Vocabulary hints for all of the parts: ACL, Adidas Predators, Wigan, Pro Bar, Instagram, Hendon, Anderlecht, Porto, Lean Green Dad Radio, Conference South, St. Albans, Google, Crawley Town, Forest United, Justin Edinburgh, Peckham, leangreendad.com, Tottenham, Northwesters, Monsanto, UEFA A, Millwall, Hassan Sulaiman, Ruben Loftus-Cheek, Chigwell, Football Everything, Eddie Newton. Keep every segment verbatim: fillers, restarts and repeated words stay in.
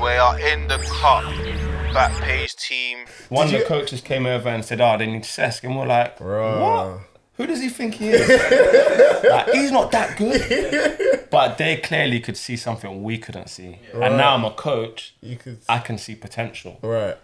We are in the cup. Backpage team. One Did of the you... coaches came over and said, oh, they need Cesc. And we're like, Bruh. What? Who does he think he is? Like, he's not that good. But they clearly could see something we couldn't see. Yeah. Right. And now I'm a coach, you could... I can see potential. Right.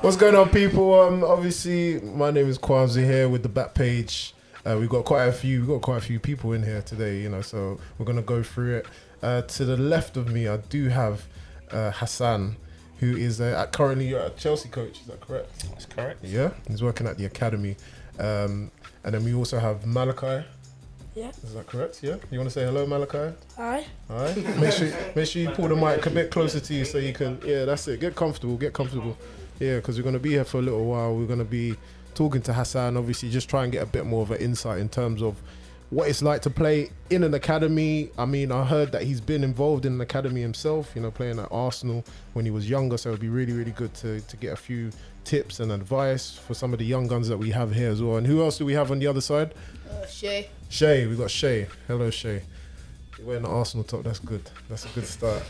What's going on, people? Um, obviously, my name is Kwamzi here with the Backpage. Uh, we've got quite a few. We've got quite a few people in here today, you know. So we're gonna go through it. Uh, to the left of me, I do have uh, Hassan, who is uh, currently you're a Chelsea coach. Is that correct? That's correct. Yeah, he's working at the academy. Um, and then we also have Malachi. Yeah. Is that correct? Yeah. You want to say hello, Malachi? Hi. Hi. Make sure, make sure you pull the mic a bit closer to you so you can. Yeah, that's it. Get comfortable. Get comfortable. Yeah, because we're going to be here for a little while. We're going to be talking to Hassan, obviously, just try and get a bit more of an insight in terms of what it's like to play in an academy. I mean, I heard that he's been involved in an academy himself, you know, playing at Arsenal when he was younger. So it'd be really, really good to, to get a few tips and advice for some of the young guns that we have here as well. And who else do we have on the other side? Uh, Shay. Shay, we've got Shay. Hello, Shay. Wearing an Arsenal top, that's good. That's a good start.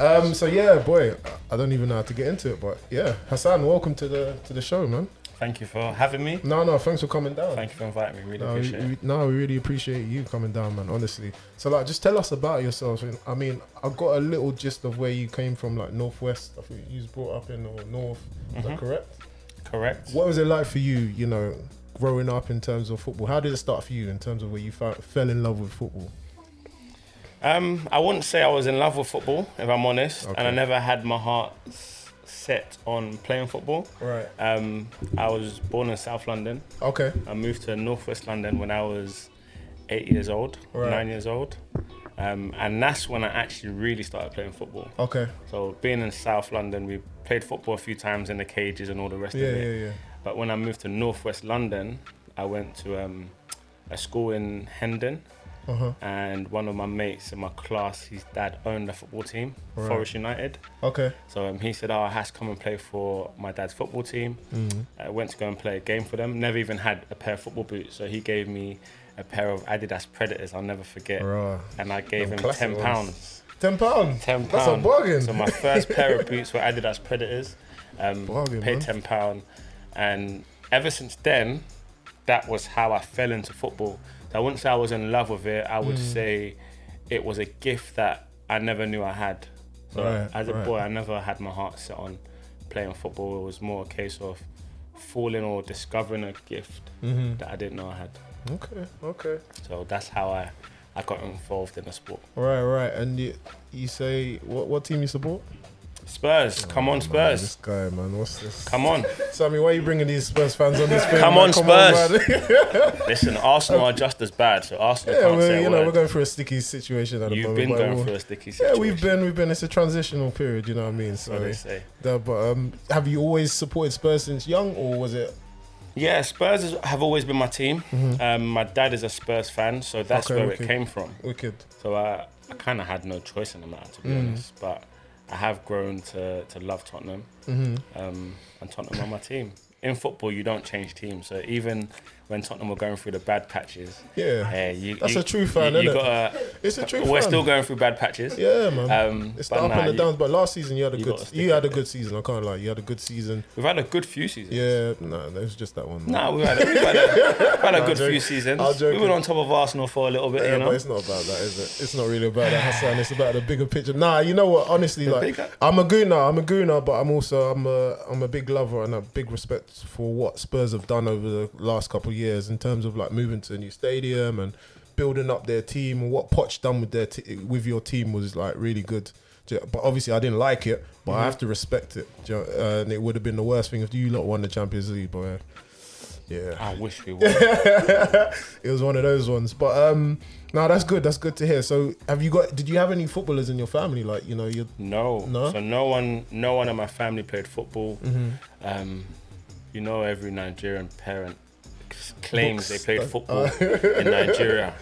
um, so yeah, boy, I don't even know how to get into it, but yeah, Hassan, welcome to the to the show, man. Thank you for having me. No, no, thanks for coming down. Thank you for inviting me. Really no, appreciate we, we, it. No, we really appreciate you coming down, man. Honestly, so like, just tell us about yourselves. I mean, I got a little gist of where you came from, like Northwest. I think you was brought up in or North. Is mm-hmm. that correct? Correct. What was it like for you? You know, growing up in terms of football. How did it start for you in terms of where you f- fell in love with football? Um, I wouldn't say I was in love with football, if I'm honest, okay. And I never had my heart s- set on playing football. Right. Um, I was born in South London. Okay. I moved to Northwest London when I was eight years old, right. nine years old, um, and that's when I actually really started playing football. Okay. So being in South London, we played football a few times in the cages and all the rest yeah, of it. Yeah, yeah. But when I moved to Northwest London, I went to um, a school in Hendon. Uh-huh. And one of my mates in my class, his dad owned a football team, right. Forest United. Okay. So um, he said, oh, I has to come and play for my dad's football team. Mm-hmm. I went to go and play a game for them. Never even had a pair of football boots. So he gave me a pair of Adidas Predators, I'll never forget. Right. And I gave them him ten pounds. ten pounds? ten pounds. That's a bargain. So my first pair of boots were Adidas Predators. Um, bargain, paid man. ten pounds. And ever since then, that was how I fell into football. I wouldn't say I was in love with it. I would mm. say it was a gift that I never knew I had. So right, as a right. boy, I never had my heart set on playing football. It was more a case of falling or discovering a gift mm-hmm. that I didn't know I had. Okay, okay. So that's how I, I got involved in the sport. Right, right. And you, you say, what, what team you support? Spurs, oh, come on, man, Spurs. This guy, man, what's this? Come on. Sammy, why are you bringing these Spurs fans on this thing? Come man? on, come Spurs. On, Listen, Arsenal are just as bad, so Arsenal yeah, can't say you a know, word. We're going through a sticky situation at the You've moment. You've been going through a sticky situation. Yeah, we've been, we've been. It's a transitional period, you know what I mean? So, what they say. The, but um, have you always supported Spurs since young, or was it? Yeah, Spurs is, have always been my team. Mm-hmm. Um, my dad is a Spurs fan, so that's okay, where wicked. It came from. Wicked. So I, I kind of had no choice in the matter, to be mm. honest, but I have grown to, to love Tottenham mm-hmm. um, and Tottenham on my team. In football, you don't change teams. So even when Tottenham were going through the bad patches... Yeah, hey, you, that's you, a true fan, you, isn't you gotta, it? It's a true we're fan. We're still going through bad patches. Yeah, man. Um, it's the up nah, and the downs. But last season, you had a you good You had a good season. I can't lie. You had a good season. We've had a good few seasons. Yeah, no, nah, it was just that one. No, nah, we've had a, we've had a, we've had a nah, good joking. few seasons. We were on top of Arsenal for a little bit, yeah, you know? But it's not about that, is it? It's not really about that, Hassan. It's about the bigger picture. Nah, you know what? Honestly, the like, bigger? I'm a gooner. I'm a gooner, but I'm also, I'm a, I'm a big lover and a big respect for what Spurs have done over the last couple of years in terms of like moving to a new stadium and building up their team. And what Poch done with their t- with your team was like really good. But obviously I didn't like it, but mm-hmm. I have to respect it. Uh, and it would have been the worst thing if you lot won the Champions League, but yeah. I wish we won. It was one of those ones. But um, no, that's good. That's good to hear. So have you got, did you have any footballers in your family? Like, you know, you No. No? So no one, no one in my family played football. Mm-hmm. Um, You know, every Nigerian parent claims Books. they played football uh, in Nigeria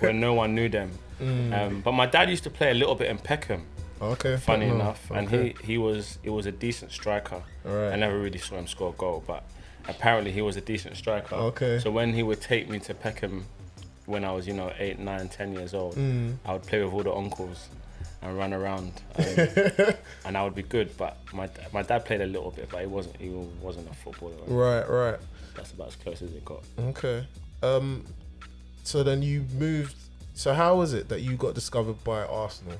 where no one knew them. Mm. Um, but my dad used to play a little bit in Peckham. Okay. Funny enough, okay. and he, he was he was a decent striker. All right. I never really saw him score a goal, but apparently he was a decent striker. Okay. So when he would take me to Peckham when I was, you know, eight, nine, ten years old, mm. I would play with all the uncles and run around, um, and I would be good. But my my dad played a little bit, but he wasn't he wasn't a footballer. Right, right. That's about as close as it got. Okay. Um. So then you moved. So how was it that you got discovered by Arsenal?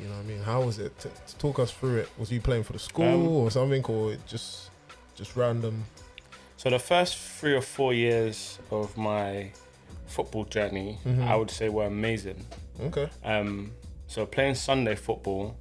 You know what I mean? How was it? T- to talk us through it. Was you playing for the school um, or something, or just just random? So the first three or four years of my football journey, mm-hmm. I would say, were amazing. Okay. Um. So playing Sunday football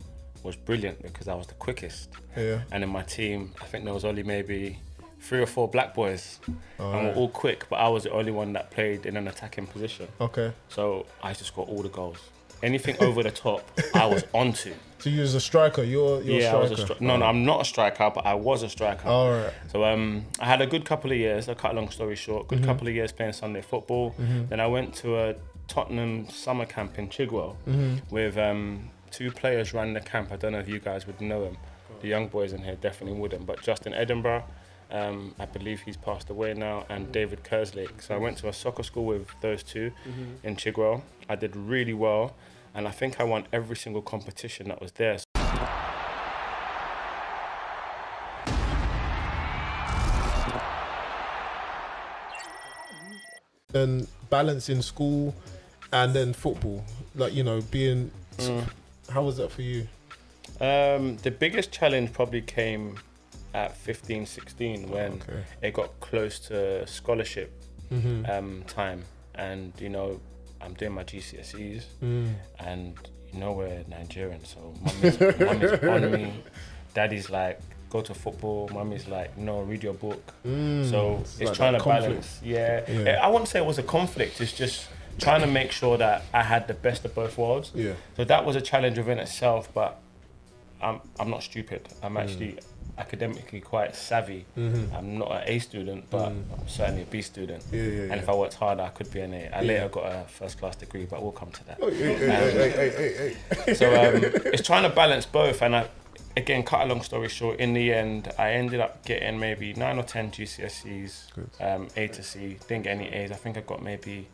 was brilliant because I was the quickest. Yeah. And in my team, I think there was only maybe three or four black boys. Oh, and yeah. We're all quick, but I was the only one that played in an attacking position. Okay. So I used to score all the goals. Anything over the top, I was onto. So you was a striker? You're, you're yeah, a striker? I was a stri- no, no, I'm not a striker, but I was a striker. All right. So um, I had a good couple of years, I cut a long story short, good mm-hmm. couple of years playing Sunday football. Mm-hmm. Then I went to a Tottenham summer camp in Chigwell mm-hmm. with um, two players ran the camp. I don't know if you guys would know him. The young boys in here definitely wouldn't. But Justin Edinburgh, um, I believe he's passed away now, and mm-hmm. David Kerslake. So I went to a soccer school with those two mm-hmm. in Chigwell. I did really well, and I think I won every single competition that was there. And balance in school and then football, like, you know, being mm. how was that for you? Um the biggest challenge probably came at fifteen sixteen when oh, okay. it got close to scholarship mm-hmm. um time, and you know, I'm doing my G C S Es mm. and you know, we're Nigerian, so mummy's, mummy's on me, daddy's like, go to football, mummy's like, no, read your book. Mm, so it's, it's like trying to conflict. balance. Yeah. yeah. I wouldn't say it was a conflict, it's just trying to make sure that I had the best of both worlds. Yeah. So that was a challenge within itself, but I'm I'm not stupid. I'm actually mm. academically quite savvy. Mm-hmm. I'm not an A student, but mm. I'm certainly a B student. Yeah, yeah, and yeah. if I worked harder, I could be an A. I yeah. later got a first class degree, but we'll come to that. Oh, yeah, um, hey, hey, hey, hey. So um, it's trying to balance both, and I Again, cut a long story short, in the end, I ended up getting maybe nine or ten G C S Es, um, A to C, didn't get any A's. I think I got maybe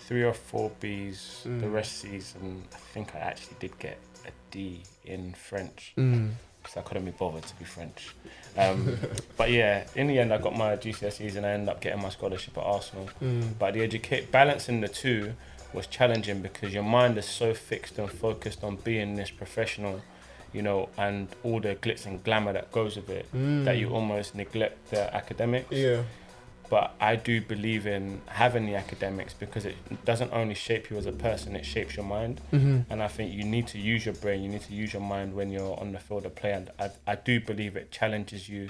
three or four B's, mm. the rest C's, and I think I actually did get a D in French, mm. because I couldn't be bothered to be French. Um, but yeah, in the end, I got my G C S Es and I ended up getting my scholarship at Arsenal. Mm. But the educate balancing the two was challenging because your mind is so fixed and focused on being this professional, you know, and all the glitz and glamour that goes with it, mm. that you almost neglect the academics. Yeah. But I do believe in having the academics because it doesn't only shape you as a person, it shapes your mind. Mm-hmm. And I think you need to use your brain, you need to use your mind when you're on the field of play. And I, I do believe it challenges you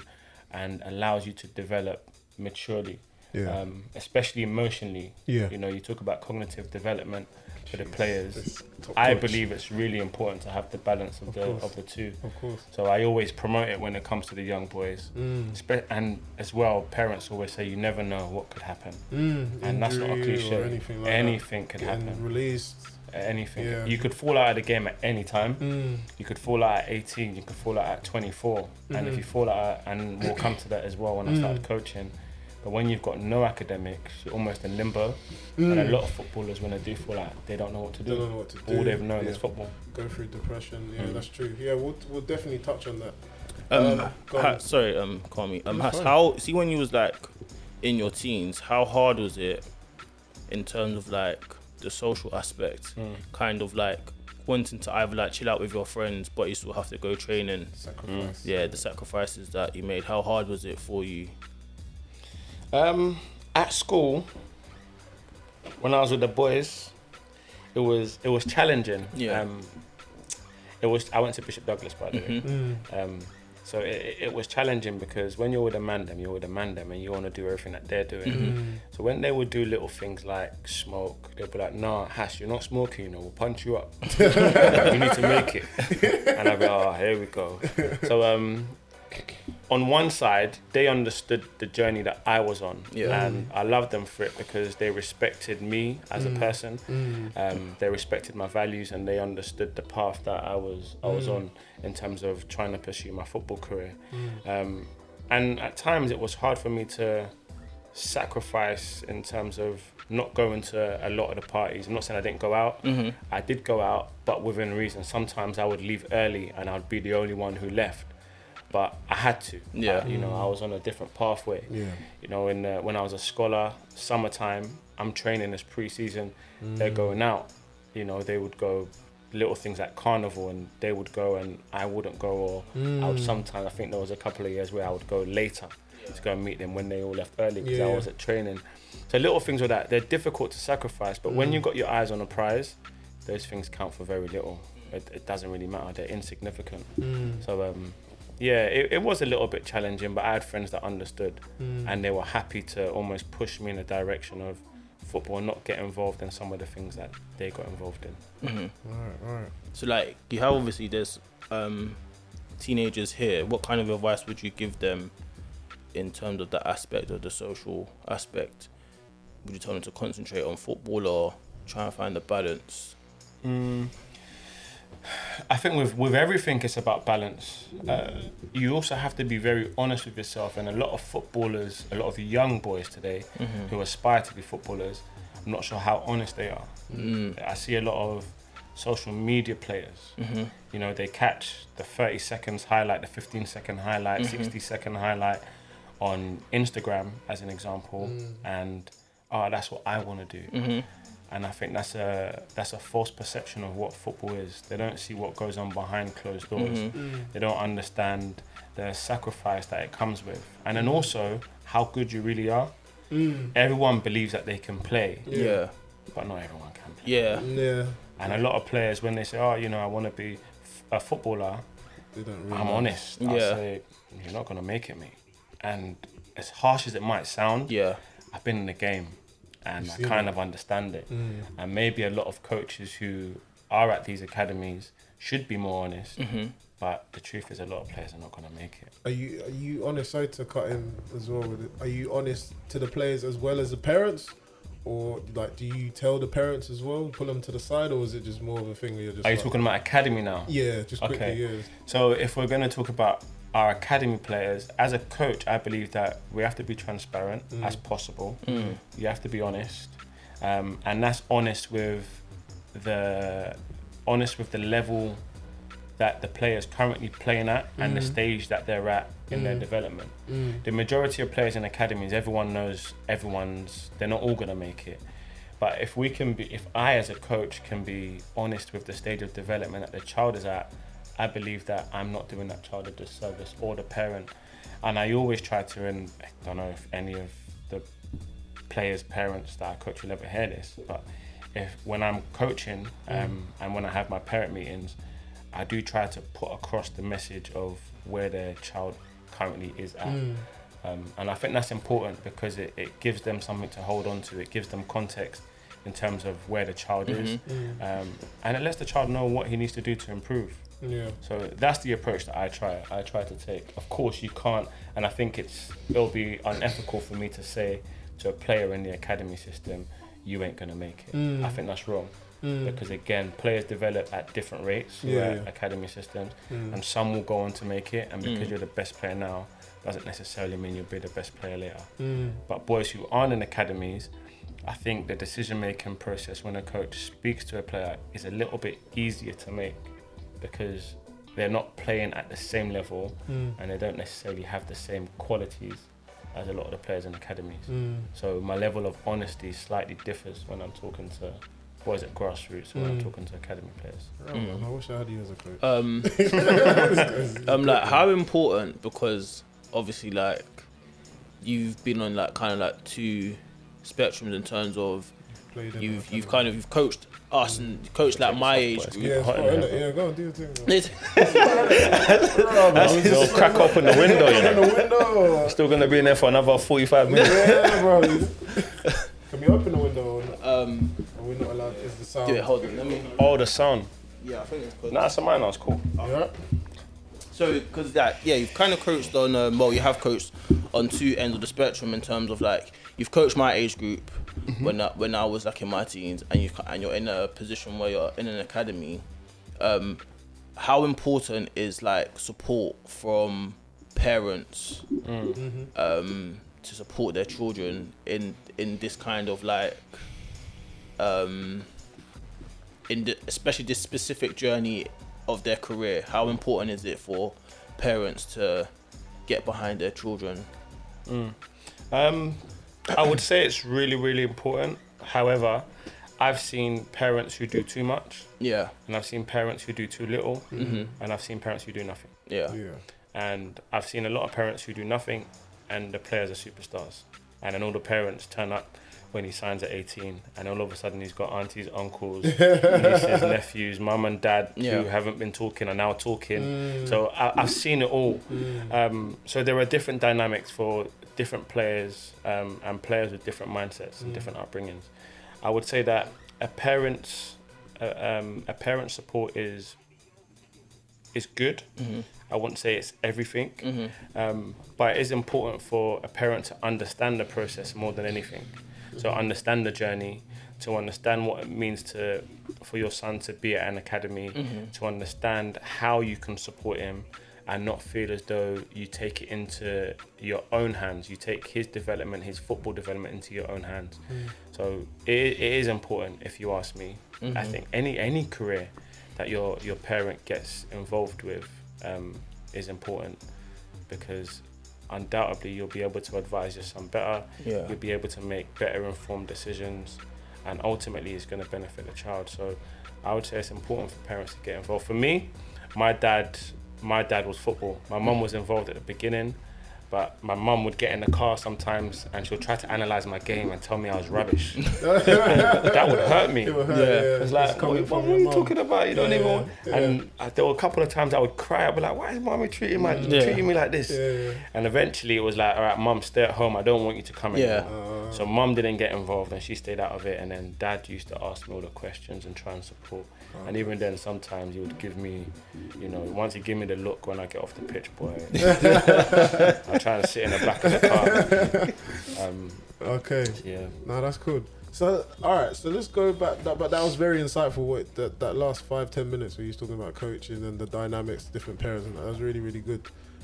and allows you to develop maturely, yeah. um, especially emotionally. Yeah. You know, you talk about cognitive development for the players. I believe it's really important to have the balance of, of the course. of the two. Of course. So I always promote it when it comes to the young boys. Mm. And as well, parents always say you never know what could happen. Mm. And Injury that's not a cliche. Anything, like anything could Getting happen. Released. Anything. Yeah. You could fall out of the game at any time. Mm. You could fall out at eighteen, you could fall out at twenty-four. Mm-hmm. And if you fall out, and we'll come to that as well when mm. I started coaching, but when you've got no academics, you're almost in limbo. Mm. And a lot of footballers, when they do fall out, they don't know what to do. They don't know what to do. All they've known yeah. is football. Go through depression. Yeah, mm. that's true. Yeah, we'll we'll definitely touch on that. Um, um, ha- sorry, um, call me. Um, ha- how see when you was like in your teens, how hard was it in terms of like the social aspect? Mm. Kind of like wanting to either like chill out with your friends, but you still have to go training. Sacrifice. Mm. Yeah, the sacrifices that you made. How hard was it for you? Um, at school, when I was with the boys, it was it was challenging. Yeah. Um, it was. I went to Bishop Douglas, by the way. Mm-hmm. Um, so it, it was challenging because when you're with a man them, you're with a man them, and you want to do everything that they're doing. Mm-hmm. So when they would do little things like smoke, they'd be like, "Nah, Hash, you're not smoking. You know, we'll punch you up. You need to make it." And I'd be, "Oh, here we go." So um. on one side, they understood the journey that I was on, yeah. and I loved them for it because they respected me as mm. a person. Mm. Um, they respected my values, and they understood the path that I was I was mm. on in terms of trying to pursue my football career. Mm. Um, And at times it was hard for me to sacrifice in terms of not going to a lot of the parties. I'm not saying I didn't go out. Mm-hmm. I did go out, but within reason. Sometimes I would leave early and I'd be the only one who left. But I had to. Yeah. I, you know, I was on a different pathway. Yeah. You know, in the, when I was a scholar, summertime, I'm training this pre-season. Mm. They're going out. You know, they would go little things like carnival, and they would go and I wouldn't go, or mm. I would sometimes, I think there was a couple of years where I would go later yeah. to go and meet them when they all left early because yeah. I was at training. So little things like that, they're difficult to sacrifice, but mm. when you've got your eyes on a prize, those things count for very little. It, it doesn't really matter, they're insignificant. Mm. So um, yeah, it, it was a little bit challenging, but I had friends that understood mm. and they were happy to almost push me in the direction of football, not get involved in some of the things that they got involved in. Mm-hmm. All right, all right. So like, you have obviously there's um, teenagers here. What kind of advice would you give them in terms of that aspect, of the social aspect? Would you tell them to concentrate on football or try and find the balance? Mm. I think with with everything, it's about balance. Uh, you also have to be very honest with yourself. And a lot of footballers, a lot of young boys today mm-hmm. who aspire to be footballers, I'm not sure how honest they are. Mm. I see a lot of social media players. Mm-hmm. You know, they catch the thirty seconds highlight, the fifteen second highlight, mm-hmm. sixty second highlight on Instagram, as an example. Mm. And, oh, that's what I want to do. Mm-hmm. And I think that's a that's a false perception of what football is. They don't see what goes on behind closed doors. Mm-hmm. Mm-hmm. They don't understand the sacrifice that it comes with. And then also how good you really are. Mm. Everyone believes that they can play. Yeah. yeah. But not everyone can play. Yeah. yeah. And a lot of players, when they say, oh, you know, I want to be f- a footballer, they don't really I'm know. honest. I'll yeah. say, you're not going to make it, mate. And as harsh as it might sound, yeah. I've been in the game. And You've I kind it. of understand it. Mm. And maybe a lot of coaches who are at these academies should be more honest, mm-hmm. but the truth is a lot of players are not going to make it. Are you are you honest, sorry to cut in as well, with it. Are you honest to the players as well as the parents? Or like, do you tell the parents as well, pull them to the side, or is it just more of a thing where you're just... Are you like, talking about academy now? Yeah, just quickly, okay. yeah. So if we're going to talk about our academy players, as a coach, I believe that we have to be transparent mm. as possible. Mm. You have to be honest, um, and that's honest with the honest with the level that the players currently playing at mm. and the stage that they're at in mm. their development. Mm. The majority of players in academies, everyone knows everyone's. They're not all gonna make it, but if we can be, if I as a coach can be honest with the stage of development that the child is at, I believe that I'm not doing that child a disservice or the parent. And I always try to, and I don't know if any of the players' parents that I coach will ever hear this, but if when I'm coaching um, mm. and when I have my parent meetings, I do try to put across the message of where their child currently is at. Mm. Um, and I think that's important because it, it gives them something to hold on to, it gives them context in terms of where the child mm-hmm. is. Mm. Um, and it lets the child know what he needs to do to improve. Yeah. So that's the approach that I try. I try to take. Of course, you can't, and I think it's it'll be unethical for me to say to a player in the academy system, "You ain't gonna make it." Mm. I think that's wrong mm. because again, players develop at different rates yeah. at academy systems, mm. and some will go on to make it. And because mm. you're the best player now, doesn't necessarily mean you'll be the best player later. Mm. But boys who aren't in academies, I think the decision-making process when a coach speaks to a player is a little bit easier to make, because they're not playing at the same level mm. and they don't necessarily have the same qualities as a lot of the players in academies. Mm. So my level of honesty slightly differs when I'm talking to boys at grassroots or mm. when I'm talking to academy players. Oh, mm. man, I wish I had you as a coach. Um, um, like, how important, because obviously like you've been on like kind of like two spectrums in terms of You've you've, you've kind of you've coached us mm. and coached like my age group. Yeah, yeah, go on, do your thing. Still crack open the window, you know. window. Still gonna be in there for another forty-five minutes. Yeah, bro. Can we open the window? Um, Are we not allowed? Is the sound? Yeah, hold on. Let me. Oh, the sound. Yeah, I think it's good. Nah, that's a mine. That's cool. Yeah. So, because that, yeah, you've kind of coached on. Um, well, you have coached on two ends of the spectrum in terms of like you've coached my age group. Mm-hmm. When I, when I was like in my teens, and you and you're in a position where you're in an academy, um, how important is like support from parents mm. um, to support their children in in this kind of like, um, in the, especially this specific journey of their career. How important is it for parents to get behind their children? Mm. Um, I would say it's really, really important. However, I've seen parents who do too much. Yeah. And I've seen parents who do too little. Mm-hmm. And I've seen parents who do nothing. Yeah. yeah. And I've seen a lot of parents who do nothing, and the players are superstars. And then all the parents turn up when he signs at eighteen, and all of a sudden he's got aunties, uncles, nieces, nephews, mum and dad yeah. who haven't been talking are now talking. Mm. So I, I've seen it all. Mm. Um, so there are different dynamics for different players um, and players with different mindsets mm. and different upbringings. I would say that a parent's uh, um, a parent's support is is good. Mm-hmm. I wouldn't say it's everything, mm-hmm. um, but it is important for a parent to understand the process more than anything. So understand the journey, to understand what it means to for your son to be at an academy, mm-hmm. to understand how you can support him and not feel as though you take it into your own hands. You take his development, his football development into your own hands. Mm. So it, it is important, if you ask me. Mm-hmm. I think any any career that your, your parent gets involved with um, is important, because undoubtedly you'll be able to advise your son better, yeah. you'll be able to make better informed decisions, and ultimately it's going to benefit the child. So I would say it's important for parents to get involved. For me, my dad my dad was football. My mum was involved at the beginning, but my mum would get in the car sometimes and she'll try to analyse my game and tell me I was rubbish. That would hurt me. It would hurt, yeah. yeah. It's like, it's what, what are you mom. talking about? You don't yeah, even... Yeah. And I, there were a couple of times I would cry. I'd be like, why is mommy treating, my, yeah. treating me like this? Yeah, yeah. And eventually it was like, all right, mum, stay at home. I don't want you to come yeah. anymore. Uh, so mum didn't get involved and she stayed out of it. And then dad used to ask me all the questions and try and support. Uh, and even then, sometimes he would give me, you know, once he gave me the look when I get off the pitch, boy. I try to sit in the back of the car. um, okay. Yeah. No, that's cool. So, all right. So let's go back. That, but that was very insightful. What that, that last five ten minutes where you was talking about coaching and the dynamics, different parents, and that, that was really really good.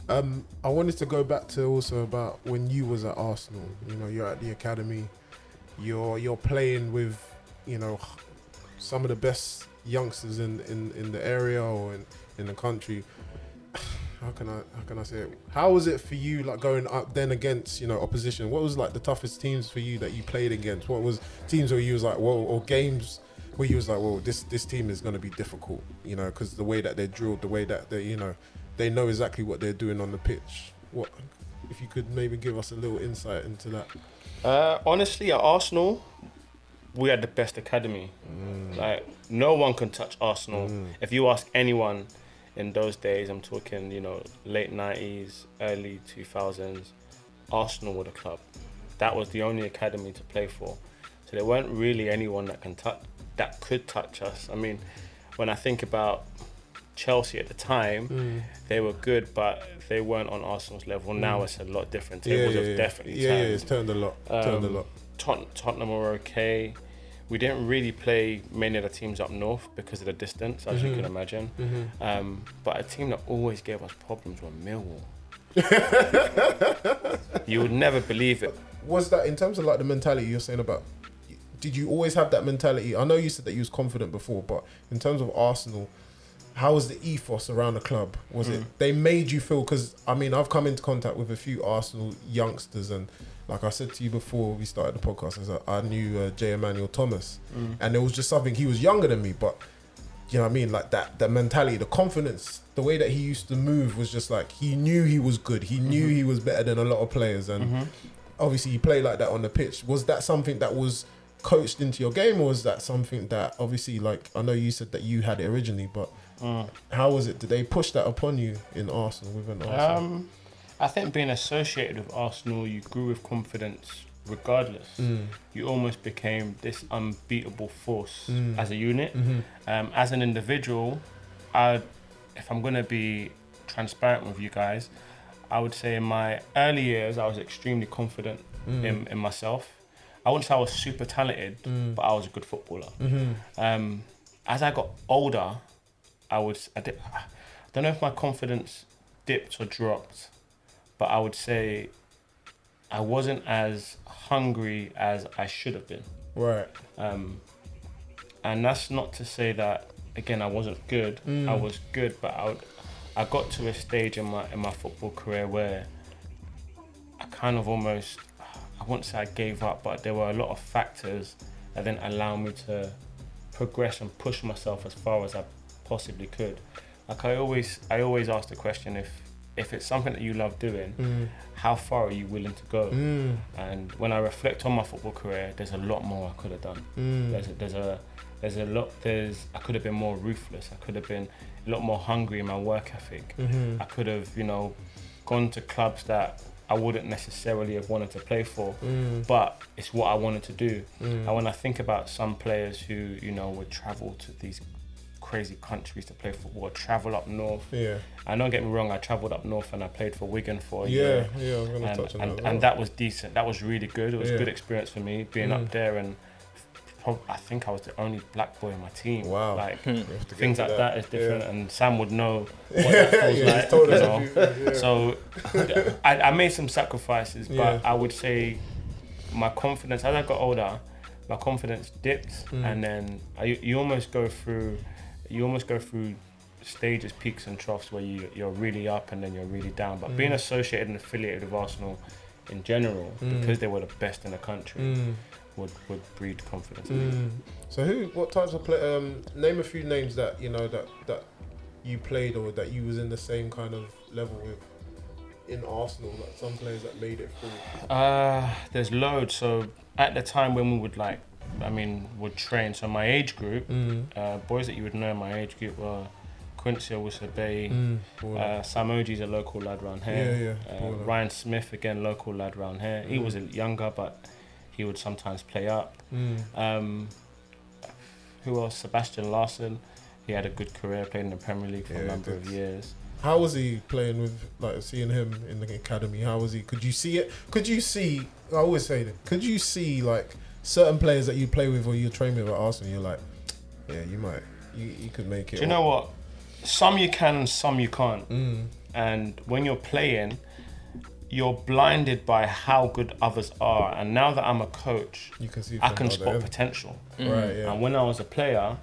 Um, I wanted to go back to also about when you was at Arsenal. You know, you're at the academy. You're you're playing with, you know, some of the best youngsters in, in, in the area or in, in the country. How can I how can I say it? How was it for you, like going up then against, you know, opposition? What was like the toughest teams for you that you played against? What was teams where you was like, whoa, or games where you was like, whoa, this this team is going to be difficult, you know, because the way that they're drilled, the way that they, you know, they know exactly what they're doing on the pitch. What if you could maybe give us a little insight into that? Uh, honestly, at Arsenal, we had the best academy. Mm. Like no one can touch Arsenal. Mm. If you ask anyone. In those days, I'm talking, you know, late nineties, early two thousands, Arsenal were the club. That was the only academy to play for. So there weren't really anyone that can touch, that could touch us. I mean, when I think about Chelsea at the time, mm. they were good, but they weren't on Arsenal's level. Mm. Now it's a lot different. Tables yeah, yeah, have definitely yeah, turned. Yeah, it's turned a lot. Um, turned a lot. Tot- Tottenham were okay. We didn't really play many of the teams up north because of the distance, as mm-hmm. you can imagine. Mm-hmm. Um, but a team that always gave us problems were Millwall. You would never believe it. Was that, in terms of like the mentality you're saying about, did you always have that mentality? I know you said that you was confident before, but in terms of Arsenal, how was the ethos around the club? Was mm. it, they made you feel, because I mean, I've come into contact with a few Arsenal youngsters and, like I said to you before we started the podcast, is I knew uh, J. Emmanuel Thomas, mm. and it was just something, he was younger than me, but you know what I mean? Like that, that mentality, the confidence, the way that he used to move was just like, he knew he was good. He knew mm-hmm. he was better than a lot of players. And mm-hmm. obviously he played like that on the pitch. Was that something that was coached into your game, or was that something that obviously, like, I know you said that you had it originally, but mm. how was it? Did they push that upon you in Arsenal, within Arsenal? Um, I think being associated with Arsenal, you grew with confidence regardless. Mm. You almost became this unbeatable force mm. as a unit. Mm-hmm. Um, as an individual, I, if I'm going to be transparent with you guys, I would say in my early years, I was extremely confident mm. in, in myself. I wouldn't say I was super talented, mm. but I was a good footballer. Mm-hmm. Um, as I got older, I, was, I, did, I don't know if my confidence dipped or dropped, but I would say I wasn't as hungry as I should have been. Right. Um, and that's not to say that, again, I wasn't good. Mm. I was good, but I would, I got to a stage in my in my football career where I kind of almost, I wouldn't say I gave up, but there were a lot of factors that didn't allow me to progress and push myself as far as I possibly could. Like I always, I always ask the question, if if it's something that you love doing, mm. how far are you willing to go? Mm. And when I reflect on my football career, there's a lot more I could have done. Mm. There's a, there's a there's a lot there's I could have been more ruthless. I could have been a lot more hungry in my work ethic. Mm-hmm. I could have, you know, gone to clubs that I wouldn't necessarily have wanted to play for, mm. but it's what I wanted to do. Mm. And when I think about some players who, you know, would travel to these crazy countries to play football, travel up north. Yeah. And don't get me wrong, I travelled up north and I played for Wigan for a yeah, year. Yeah, yeah, I'm going to touch on and, that. Well. And that was decent. That was really good. It was yeah. a good experience for me, being mm. up there, and probably, I think I was the only black boy in my team. Wow. Like, things like that. that is different, yeah. and Sam would know what that feels yeah, like. Told you know? yeah. So I, I made some sacrifices, but yeah. I would say my confidence, as I got older, my confidence dipped, mm. and then I, you almost go through... You almost go through stages, peaks and troughs, where you, you're really up and then you're really down. But mm. being associated and affiliated with Arsenal in general, mm. because they were the best in the country, mm. would, would breed confidence. Mm. So who, what types of play, um, name a few names that, you know, that, that you played or that you was in the same kind of level with in Arsenal, like some players that made it through? Uh, there's loads. So at the time when we would like, I mean, would train. So my age group, mm. uh, boys that you would know in my age group were Quincy Owusu-Bay, mm, uh, Sam Oji's a local lad round here. Yeah, yeah, uh, Ryan Smith, again, local lad round here. Mm. He was younger, but he would sometimes play up. Mm. Um, who else? Sebastian Larson. He had a good career, played in the Premier League for yeah, a number of years. How was he playing with, like, seeing him in the academy? How was he? Could you see it? Could you see, I always say that, could you see, like, certain players that you play with or you train with at Arsenal, you're like, yeah, you might, you, you could make it. Do you know what? Some you can and some you can't. Mm. And when you're playing, you're blinded by how good others are. And now that I'm a coach, you can see I can spot potential. Mm. Right, yeah. And when I was a player,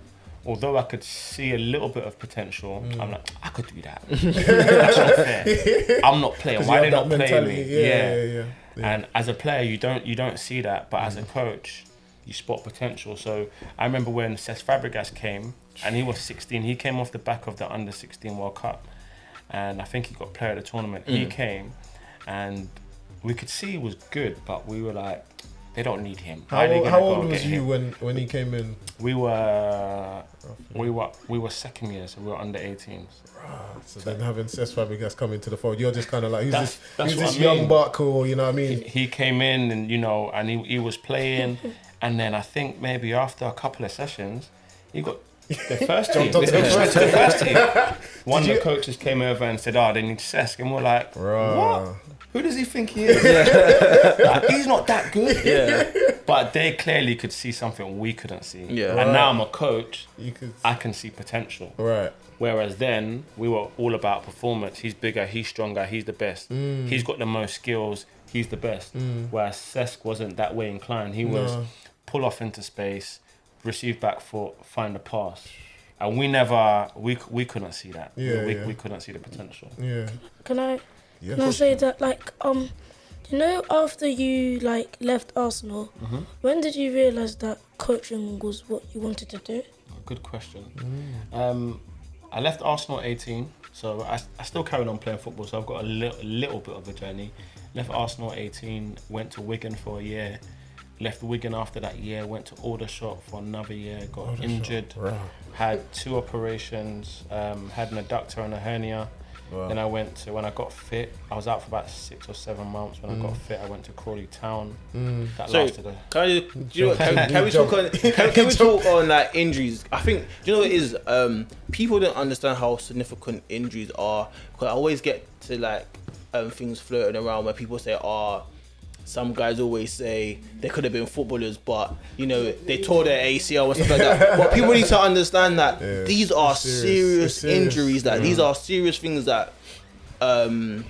although I could see a little bit of potential, mm. I'm like, I could do that. That's not fair. I'm not playing. Why they not playing me? Yeah, yeah, yeah. yeah. Yeah. And as a player, you don't you don't see that, but mm. as a coach, you spot potential. So I remember when Cesc Fabregas came, and he was sixteen. He came off the back of the under sixteen World Cup, and I think he got player of the tournament. Mm. He came, and we could see he was good, but we were like, they don't need him. How, old, how old was you when, when he came in? We were we were we were second year, so we were under eighteens. Right. So, so then having Cesc Fabregas come into the fold, you're just kind of like, who's that's, this, that's who's this I mean. young buck? Or you know what I mean? He, he came in and you know, and he he was playing, and then I think maybe after a couple of sessions, he got the first team. the first, the first team. One of the coaches came over and said, "Oh, they need Cesc," and we're like, Bruh. "What?" Who does he think he is? Yeah. Like, he's not that good. Yeah. But they clearly could see something we couldn't see. Yeah. Right. And now I'm a coach, you could... I can see potential. Right. Whereas then, we were all about performance. He's bigger, he's stronger, he's the best. Mm. He's got the most skills, he's the best. Mm. Whereas Cesc wasn't that way inclined. He was no. pull off into space, receive back foot, find a pass. And we never, we we couldn't see that. Yeah, we, yeah. we couldn't see the potential. Yeah. Can I... Yeah, Can I say that, like, um, you know, after you, like, left Arsenal, mm-hmm. when did you realise that coaching was what you wanted to do? Good question. Mm. Um, I left Arsenal at eighteen, so I, I still carried on playing football, so I've got a li- little bit of a journey. Left Arsenal at eighteen, went to Wigan for a year, left Wigan after that year, went to Aldershot for another year, got Aldershot. injured, wow. had two operations, um, had an adductor and a hernia. Wow. Then I went to, when I got fit, I was out for about six or seven months. When mm. I got fit, I went to Crawley Town. Mm. That so lasted a... Can, I, do you know, can, can we talk on, can, can we talk on like injuries? I think, do you know what it is? Um, people don't understand how significant injuries are. Because I always get to like um, things floating around where people say, oh, some guys always say they could have been footballers, but you know they tore their A C L and stuff like that. But people need to understand that yeah, these are serious, serious injuries. That yeah. these are serious things that um,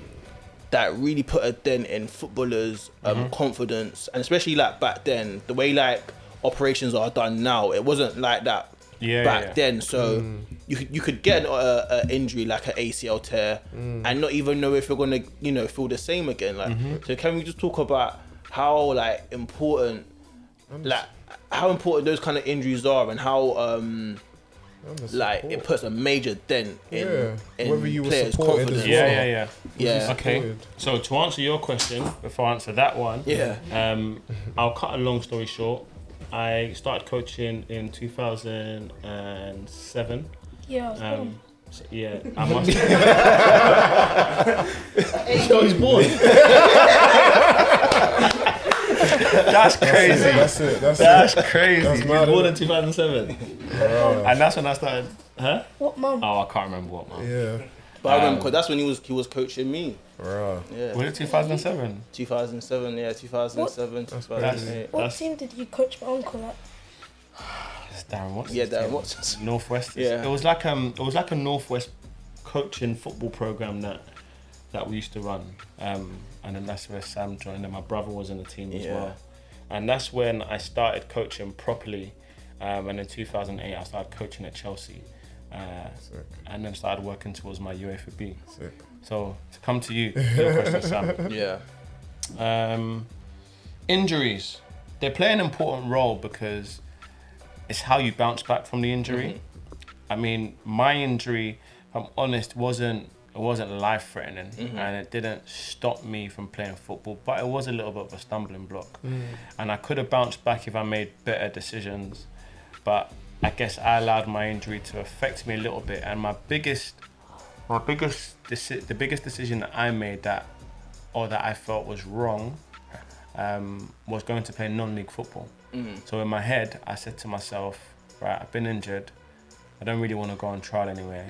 that really put a dent in footballers' um, mm-hmm. confidence, and especially like back then, the way like operations are done now, it wasn't like that yeah, back yeah. then. So mm. you could, you could get an a, a injury like an A C L tear mm. and not even know if you're gonna, you know, feel the same again. Like, mm-hmm. so can we just talk about how like important, like how important those kind of injuries are, and how um. like it puts a major dent in, yeah. in whether you players' confidence. Yeah, well. yeah, yeah, yeah. yeah. Okay. So to answer your question, before I answer that one, yeah, um, I'll cut a long story short. I started coaching in two thousand seven. Yeah. I was um, born. So, yeah, I must. I was born. That's crazy. That's it. That's, it. that's, that's it. crazy. That's more than two thousand seven, wow. And that's when I started. Huh? What mum? Oh, I can't remember what mum. Yeah, but um, I remember that's when he was he was coaching me. Wow. Yeah. Was it two thousand seven? two thousand seven, yeah, two thousand seven, what? two thousand eight. What that's, team did you coach my uncle at? It's Darren Watson's Yeah, Darren Watson's. Northwesters. Yeah. It was like um, it was like a Northwest coaching football program that that we used to run. Um, and then that's where Sam joined, and my brother was in the team as yeah. well. And that's when I started coaching properly. Um, and in two thousand eight, I started coaching at Chelsea. Uh, and then started working towards my UEFA B. Sick. So to come to you, your question, Sam. Yeah. Um, injuries, they play an important role because it's how you bounce back from the injury. Mm-hmm. I mean, my injury, if I'm honest, wasn't It wasn't life-threatening, mm-hmm. and it didn't stop me from playing football, but it was a little bit of a stumbling block. Mm. And I could have bounced back if I made better decisions, but I guess I allowed my injury to affect me a little bit. And my biggest, my biggest, deci- the biggest decision that I made that, or that I felt was wrong, um, was going to play non-league football. Mm. So in my head, I said to myself, right, I've been injured. I don't really want to go on trial anywhere.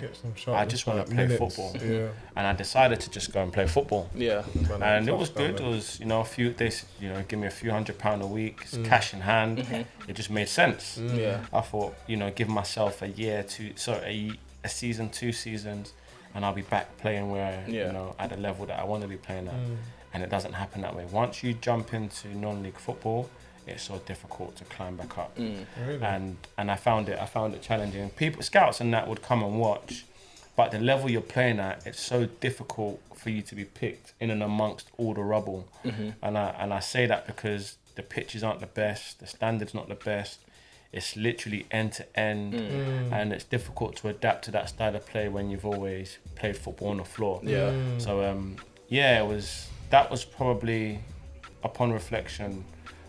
I just want to play minutes. football. Yeah. And I decided to just go and play football. Yeah. And, and it was good. It was, you know, a few, they, you know, give me a few hundred pound a week, mm. cash in hand. Mm-hmm. It just made sense. Mm. Yeah. I thought, you know, give myself a year, two, sorry, a, a season, two seasons, and I'll be back playing where, yeah. you know, at the level that I want to be playing at. Mm. And it doesn't happen that way. Once you jump into non-league football, it's so difficult to climb back up. Mm. Really? And and I found it I found it challenging. People, scouts and that would come and watch, but the level you're playing at, it's so difficult for you to be picked in and amongst all the rubble. Mm-hmm. And I and I say that because the pitches aren't the best, the standard's not the best. It's literally end to end, and it's difficult to adapt to that style of play when you've always played football on the floor. Yeah. Mm. So um, yeah, it was that was probably, upon reflection,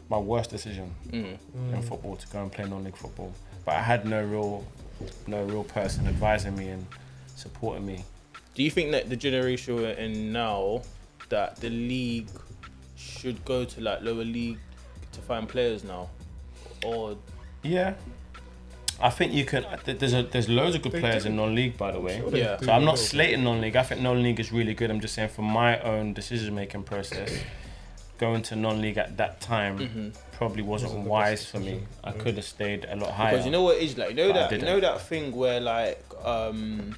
my worst decision mm. in football, to go and play non-league football. But I had no real, no real person advising me and supporting me. Do you think that the generation we're in now, that the league should go to like lower league to find players now, or? Yeah, I think you can. There's a, there's loads of good players in non-league, by the way. Sure, yeah. So I'm not slating non-league. I think non-league is really good. I'm just saying, from my own decision-making process, going to non-league at that time mm-hmm. probably wasn't wise for me. I yeah. could have stayed a lot higher. Because you know what it is like, you know that you know that thing where like um,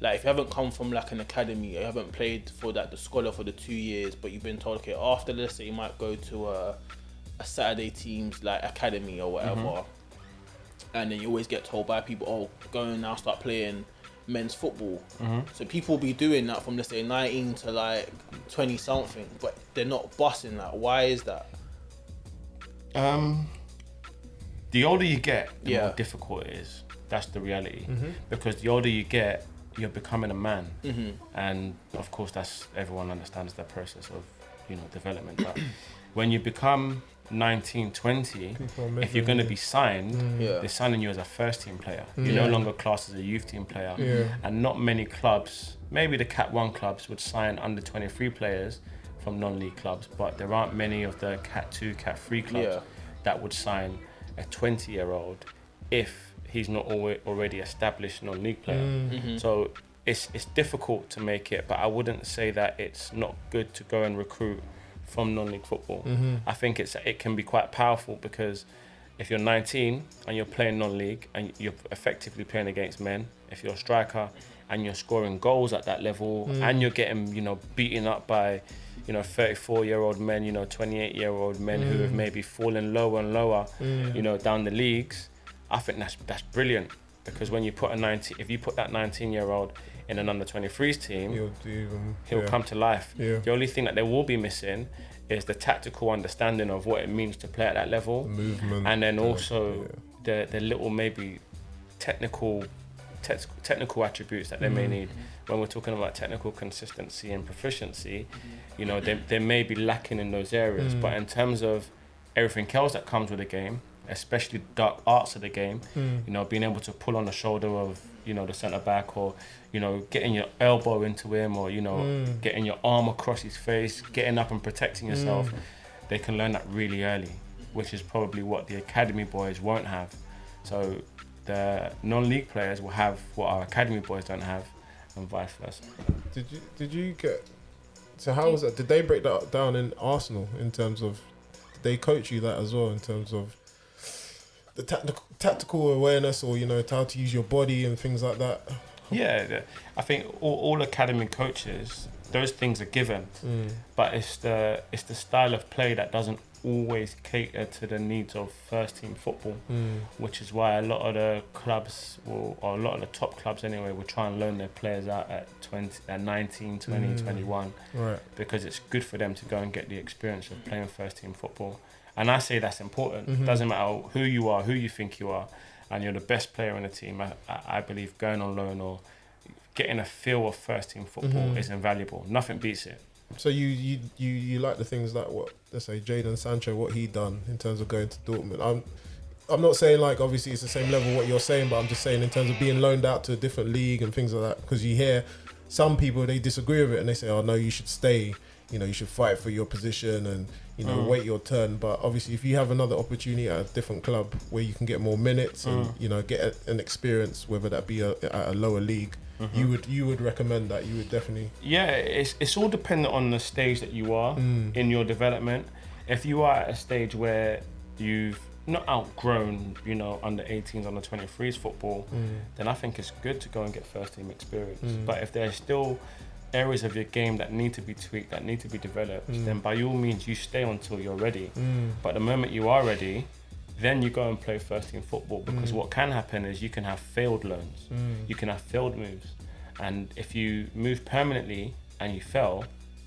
like if you haven't come from like an academy, you haven't played for like the scholar for the two years, but you've been told okay after this you might go to a, a Saturday team's like academy or whatever, mm-hmm. and then you always get told by people, oh, go and now start playing men's football. Mm-hmm. So people be doing that from let's say nineteen to like twenty something, but they're not busting that. Why is that? Um, the older you get, the yeah. more difficult it is. That's the reality. Mm-hmm. Because the older you get, you're becoming a man, mm-hmm. and of course, that's everyone understands the process of you know development. But when you become nineteen, twenty, if you're going to be signed, mm. yeah. they're signing you as a first team player. Mm. You're no longer classed as a youth team player. Yeah. And not many clubs, maybe the Cat one clubs would sign under twenty-three players from non-league clubs, but there aren't many of the Cat two, Cat three clubs yeah. that would sign a twenty-year-old if he's not already established non-league player. Mm. Mm-hmm. So it's it's difficult to make it, but I wouldn't say that it's not good to go and recruit from non-league football. Mm-hmm. I think it's it can be quite powerful, because if you're nineteen and you're playing non-league and you're effectively playing against men, if you're a striker and you're scoring goals at that level, mm. and you're getting, you know, beaten up by, you know, thirty-four-year-old men, you know, twenty-eight-year-old men mm. who have maybe fallen lower and lower, mm. you know, down the leagues. I think that's that's brilliant, because when you put a nineteen, if you put that nineteen-year-old in an under twenty-threes team, he'll, do, he'll yeah. come to life. Yeah. The only thing that they will be missing is the tactical understanding of what it means to play at that level, the movement, and then also yeah. the the little maybe technical te- technical attributes that they mm. may need. When we're talking about technical consistency and proficiency, you know, they they may be lacking in those areas. Mm. But in terms of everything else that comes with the game, especially dark arts of the game, mm. you know, being able to pull on the shoulder of, you know, the centre back, or, you know, getting your elbow into him, or, you know, mm. getting your arm across his face, getting up and protecting yourself, mm. they can learn that really early, which is probably what the academy boys won't have. So the non-league players will have what our academy boys don't have, and vice versa. Did you did you get? So how was that? Did they break that down in Arsenal in terms of? Did they coach you that as well in terms of the tactical tactical awareness, or, you know, how to use your body and things like that? Yeah, I think all, all academy coaches, those things are given, mm. but it's the it's the style of play that doesn't always cater to the needs of first team football, mm. which is why a lot of the clubs will, or a lot of the top clubs anyway, will try and loan their players out at twenty, at nineteen, twenty, mm. twenty-one, right? Because it's good for them to go and get the experience of playing first team football. And I say that's important. Mm-hmm. It doesn't matter who you are, who you think you are, and you're the best player on the team. I, I believe going on loan or getting a feel of first team football mm-hmm. is invaluable. Nothing beats it. So you, you, you, you like the things that, what, let's say, Jadon Sancho, what he done in terms of going to Dortmund. I'm I'm not saying, like, obviously it's the same level what you're saying, but I'm just saying in terms of being loaned out to a different league and things like that, because you hear some people, they disagree with it and they say, oh no, you should stay. You know, you should fight for your position and, you know, mm. wait your turn. But obviously, if you have another opportunity at a different club where you can get more minutes mm. and, you know, get a, an experience, whether that be a, at a lower league, mm-hmm. you would you would recommend that. You would definitely. Yeah, it's it's all dependent on the stage that you are mm. in your development. If you are at a stage where you've not outgrown, you know, under eighteens, under twenty-threes football, mm. then I think it's good to go and get first team experience. Mm. But if there's still areas of your game that need to be tweaked, that need to be developed, mm. then by all means you stay until you're ready. Mm. But the moment you are ready, then you go and play first team football, because mm. what can happen is you can have failed loans, mm. you can have failed moves. And if you move permanently and you fail,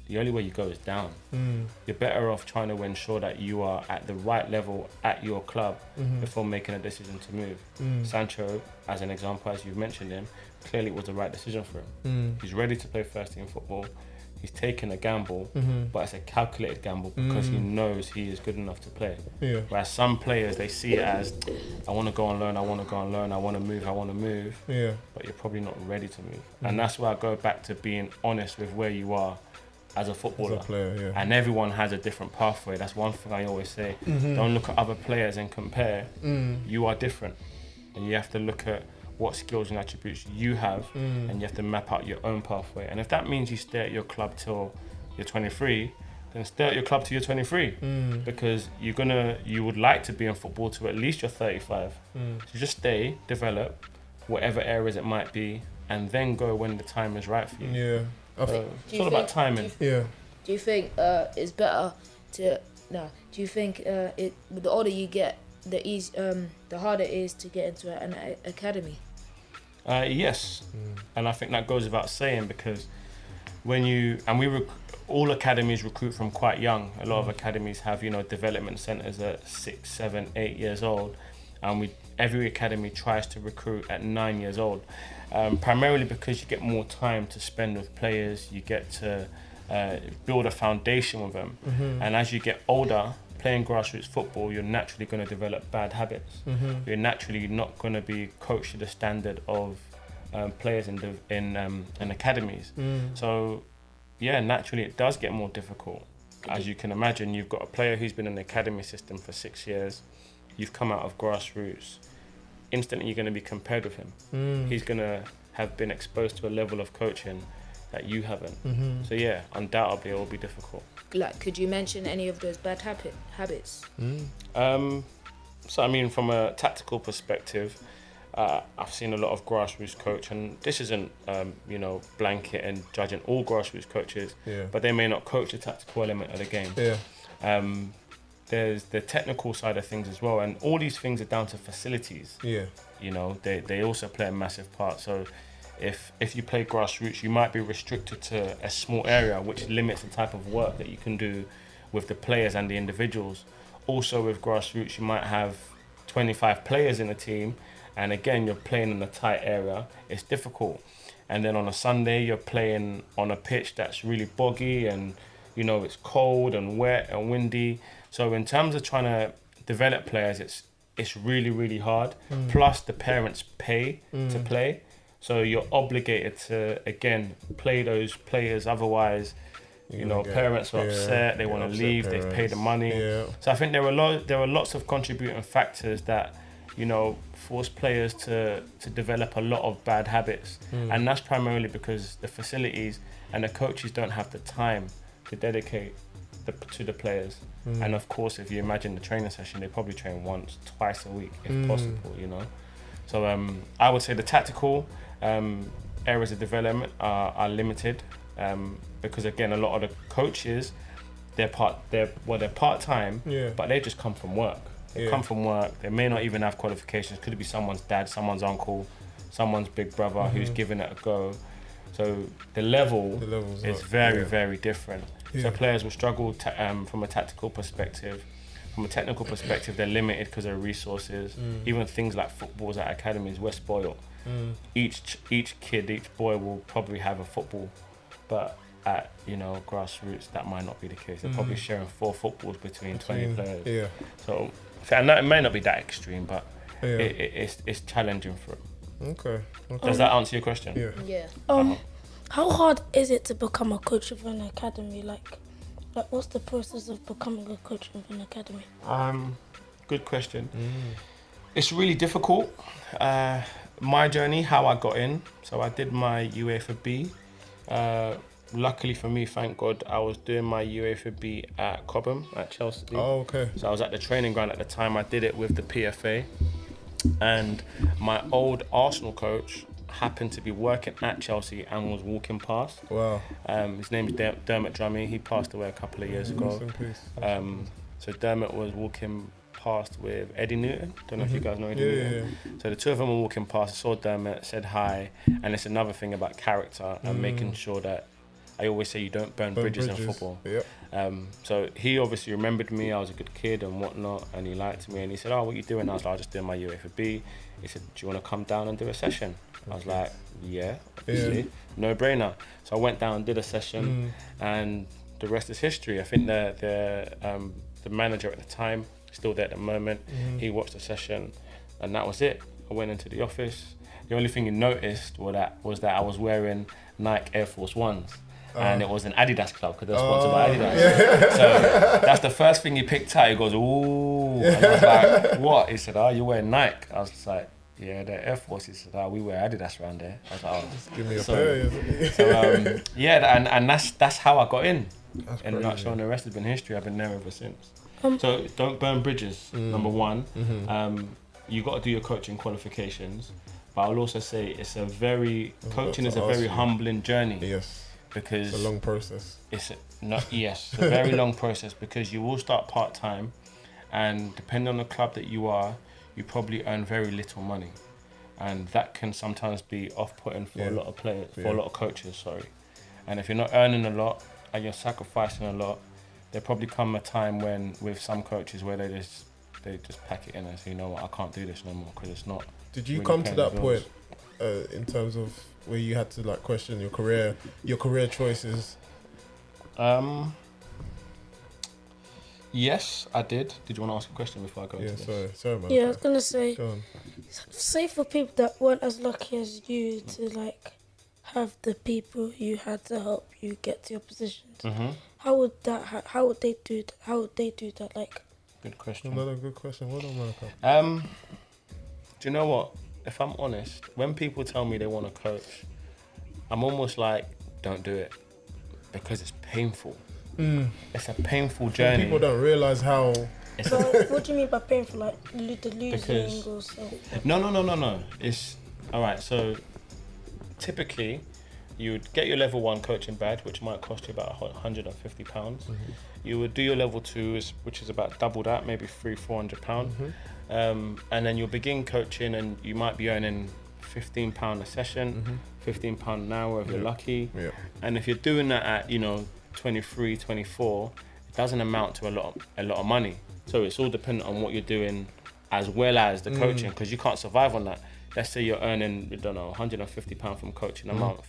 the only way you go is down. Mm. You're better off trying to ensure that you are at the right level at your club mm-hmm. before making a decision to move. Mm. Sancho, as an example, as you've mentioned him, clearly it was the right decision for him. Mm. He's ready to play first team football. He's taken a gamble, mm-hmm. but it's a calculated gamble because mm. he knows he is good enough to play. Yeah. Whereas some players, they see it as, I want to go on loan, I want to go on loan, I want to move, I want to move. Yeah. But you're probably not ready to move. Mm. And that's where I go back to being honest with where you are as a footballer. As a player, yeah. And everyone has a different pathway. That's one thing I always say. Mm-hmm. Don't look at other players and compare. Mm. You are different. And you have to look at what skills and attributes you have, mm. and you have to map out your own pathway. And if that means you stay at your club till you're twenty-three, then stay at your club till you're twenty-three, mm. because you're gonna, you would like to be in football till at least you're thirty-five. Mm. So just stay, develop, whatever areas it might be, and then go when the time is right for you. Yeah, I so think, it's all think, about timing. Do you, yeah. Do you think uh, it's better to no? Do you think uh, it the older you get, the easy, um, the harder it is to get into an academy? Uh, yes, mm. and I think that goes without saying, because when you, and we rec- all academies recruit from quite young. A lot mm. of academies have, you know, development centres at six, seven, eight years old, and we every academy tries to recruit at nine years old, um, primarily because you get more time to spend with players, you get to uh, build a foundation with them, mm-hmm. and as you get older, playing grassroots football, you're naturally going to develop bad habits. Mm-hmm. You're naturally not going to be coached to the standard of um, players in the, in, um, in academies. Mm. So, yeah, naturally it does get more difficult. As you can imagine, you've got a player who's been in the academy system for six years. You've come out of grassroots. Instantly, you're going to be compared with him. Mm. He's going to have been exposed to a level of coaching that you haven't. Mm-hmm. So, yeah, undoubtedly it will be difficult. Like, could you mention any of those bad habit, habits? Mm. Um, so, I mean, from a tactical perspective, Uh, I've seen a lot of grassroots coach, and this isn't, um, you know, blanket and judging all grassroots coaches, yeah. but they may not coach the tactical element of the game. Yeah. Um, there's the technical side of things as well, and all these things are down to facilities. Yeah. You know, they, they also play a massive part. So if if you play grassroots, you might be restricted to a small area, which limits the type of work that you can do with the players and the individuals. Also with grassroots, you might have twenty-five players in a team, and again, you're playing in a tight area. It's difficult. And then on a Sunday, you're playing on a pitch that's really boggy, and you know it's cold and wet and windy. So in terms of trying to develop players, it's it's really, really hard. Mm. Plus the parents pay mm. to play. So you're obligated to, again, play those players. Otherwise, you, you know, get, parents are yeah, upset. They want to leave. Parents. They've paid the money. Yeah. So I think there are, lo- there are lots of contributing factors that, you know, force players to, to develop a lot of bad habits. Mm. And that's primarily because the facilities and the coaches don't have the time to dedicate the, to the players. Mm. And of course, if you imagine the training session, they probably train once, twice a week, if mm. possible, you know. So um, I would say the tactical um, areas of development are, are limited um, because, again, a lot of the coaches, they're part, they're, well, they're part-time, yeah. but they just come from work. They yeah. come from work, they may not even have qualifications. Could it be someone's dad, someone's uncle, someone's big brother mm-hmm. who's given it a go? So the level the is very, yeah. very different. Yeah. So players will struggle t- um, from a tactical perspective. From a technical perspective, they're limited because of resources. Mm. Even things like footballs at academies, we're spoiled. Mm. Each, each kid, each boy will probably have a football, but at, you know, grassroots, that might not be the case. They're mm. probably sharing four footballs between, between twenty players. Yeah. So. And that, it may not be that extreme, but yeah. it, it, it's it's challenging for it. Okay. okay. Does that answer your question? Yeah. yeah. Um, uh-huh. How hard is it to become a coach of an academy? Like, like what's the process of becoming a coach of an academy? Um, good question. Mm. It's really difficult. Uh, my journey, how I got in. So I did my UEFA B. Uh, Luckily for me, thank God, I was doing my UEFA B at Cobham, at Chelsea. Oh, okay. So I was at the training ground at the time. I did it with the P F A. And my old Arsenal coach happened to be working at Chelsea and was walking past. Wow. Um, his name is Der- Dermot Drummy. He passed away a couple of years ago. Um, so Dermot was walking past with Eddie Newton. Don't know mm-hmm. if you guys know Eddie yeah, Newton. Yeah, yeah. So the two of them were walking past. I saw Dermot, said hi. And it's another thing about character and mm. making sure that I always say you don't burn, burn bridges, bridges in football. Yep. Um, so he obviously remembered me. I was a good kid and whatnot, and he liked me. And he said, "Oh, what are you doing?" I was like, "I'm just doing my UEFA B." He said, "Do you want to come down and do a session?" I was like, "Yeah, obviously, yeah. no brainer." So I went down, did a session, mm. and the rest is history. I think the the um, the manager at the time, still there at the moment, mm. he watched the session, and that was it. I went into the office. The only thing he noticed was that was that I was wearing Nike Air Force Ones. And it was an Adidas club because they were sponsored oh, by Adidas. Yeah. So that's the first thing he picked out. He goes, "Ooh." And I was like, "What?" He said, "Oh, you're wearing Nike." I was just like, "Yeah, the Air Force." He said, "Oh, we wear Adidas around there." I was like, "Oh." Just give me a so, pair. So, um, yeah, and, and that's that's how I got in. That's and not showing the rest has been history. I've been there ever since. Um, so don't burn bridges, mm, number one. Mm-hmm. Um, you got to do your coaching qualifications. But I'll also say it's a very, coaching is a very you. humbling journey. Yes. Because it's a long process. It's a, not yes, a very long process because you will start part time, and depending on the club that you are, you probably earn very little money, and that can sometimes be off-putting for yeah. a lot of players, for yeah. a lot of coaches. Sorry, and if you're not earning a lot and you're sacrificing a lot, there probably come a time when with some coaches where they just they just pack it in and say, "You know what, I can't do this no more because it's not." Did you really come to that point uh, in terms of? Where you had to like question your career, your career choices? Um. Yes, I did. Did you want to ask a question before I go yeah, into sorry, this? Sorry, man. Yeah, I was gonna say, go say for people that weren't as lucky as you to like have the people you had to help you get to your positions. Mm-hmm. How would that? Ha- how would they do? Th- how would they do that? Like. Good question. Another good question. Well done, Monica. Um. Do you know what? If I'm honest, when people tell me they want to coach, I'm almost like, don't do it because it's painful. Mm. It's a painful journey. People don't realise how So what do you mean by paying for like the losing because, or something? No, no, no, no, no. It's all right. So typically, you would get your level one coaching badge, which might cost you about one hundred fifty pounds. Mm-hmm. You would do your level two, which is about double that, maybe three hundred pounds, four hundred pounds. Mm-hmm. Um, and then you'll begin coaching and you might be earning fifteen pounds a session, mm-hmm. fifteen pounds an hour if yeah. you're lucky. Yeah. And if you're doing that at, you know, twenty-three, twenty-four, it doesn't amount to a lot, a lot of money. So it's all dependent on what you're doing as well as the mm. coaching, because you can't survive on that. Let's say you're earning, I don't know, one hundred fifty pounds from coaching a mm. month.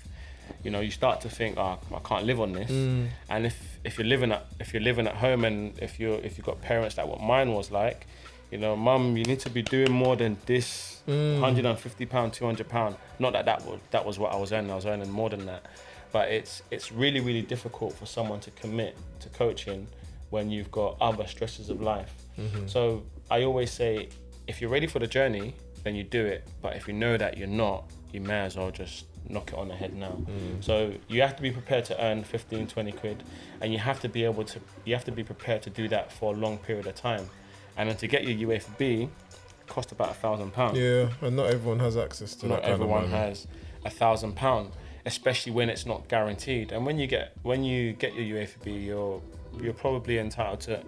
You know, you start to think, oh, I can't live on this. Mm. And if, if you're living at if you're living at home and if you if you've got parents like what mine was like, you know, mum, you need to be doing more than this, mm. one hundred fifty pounds, two hundred pounds. Not that that was that was what I was earning. I was earning more than that, but it's it's really really difficult for someone to commit to coaching when you've got other stresses of life. Mm-hmm. So I always say, if you're ready for the journey, then you do it. But if you know that you're not, you may as well just knock it on the head now. Mm. So you have to be prepared to earn fifteen, twenty quid, and you have to be able to, you have to be prepared to do that for a long period of time. And then to get your U F B, it cost about a thousand pounds. Yeah, and not everyone has access to not that. Not everyone kind of money. Has a thousand pounds, especially when it's not guaranteed. And when you get when you get your U F B, you're you're probably entitled to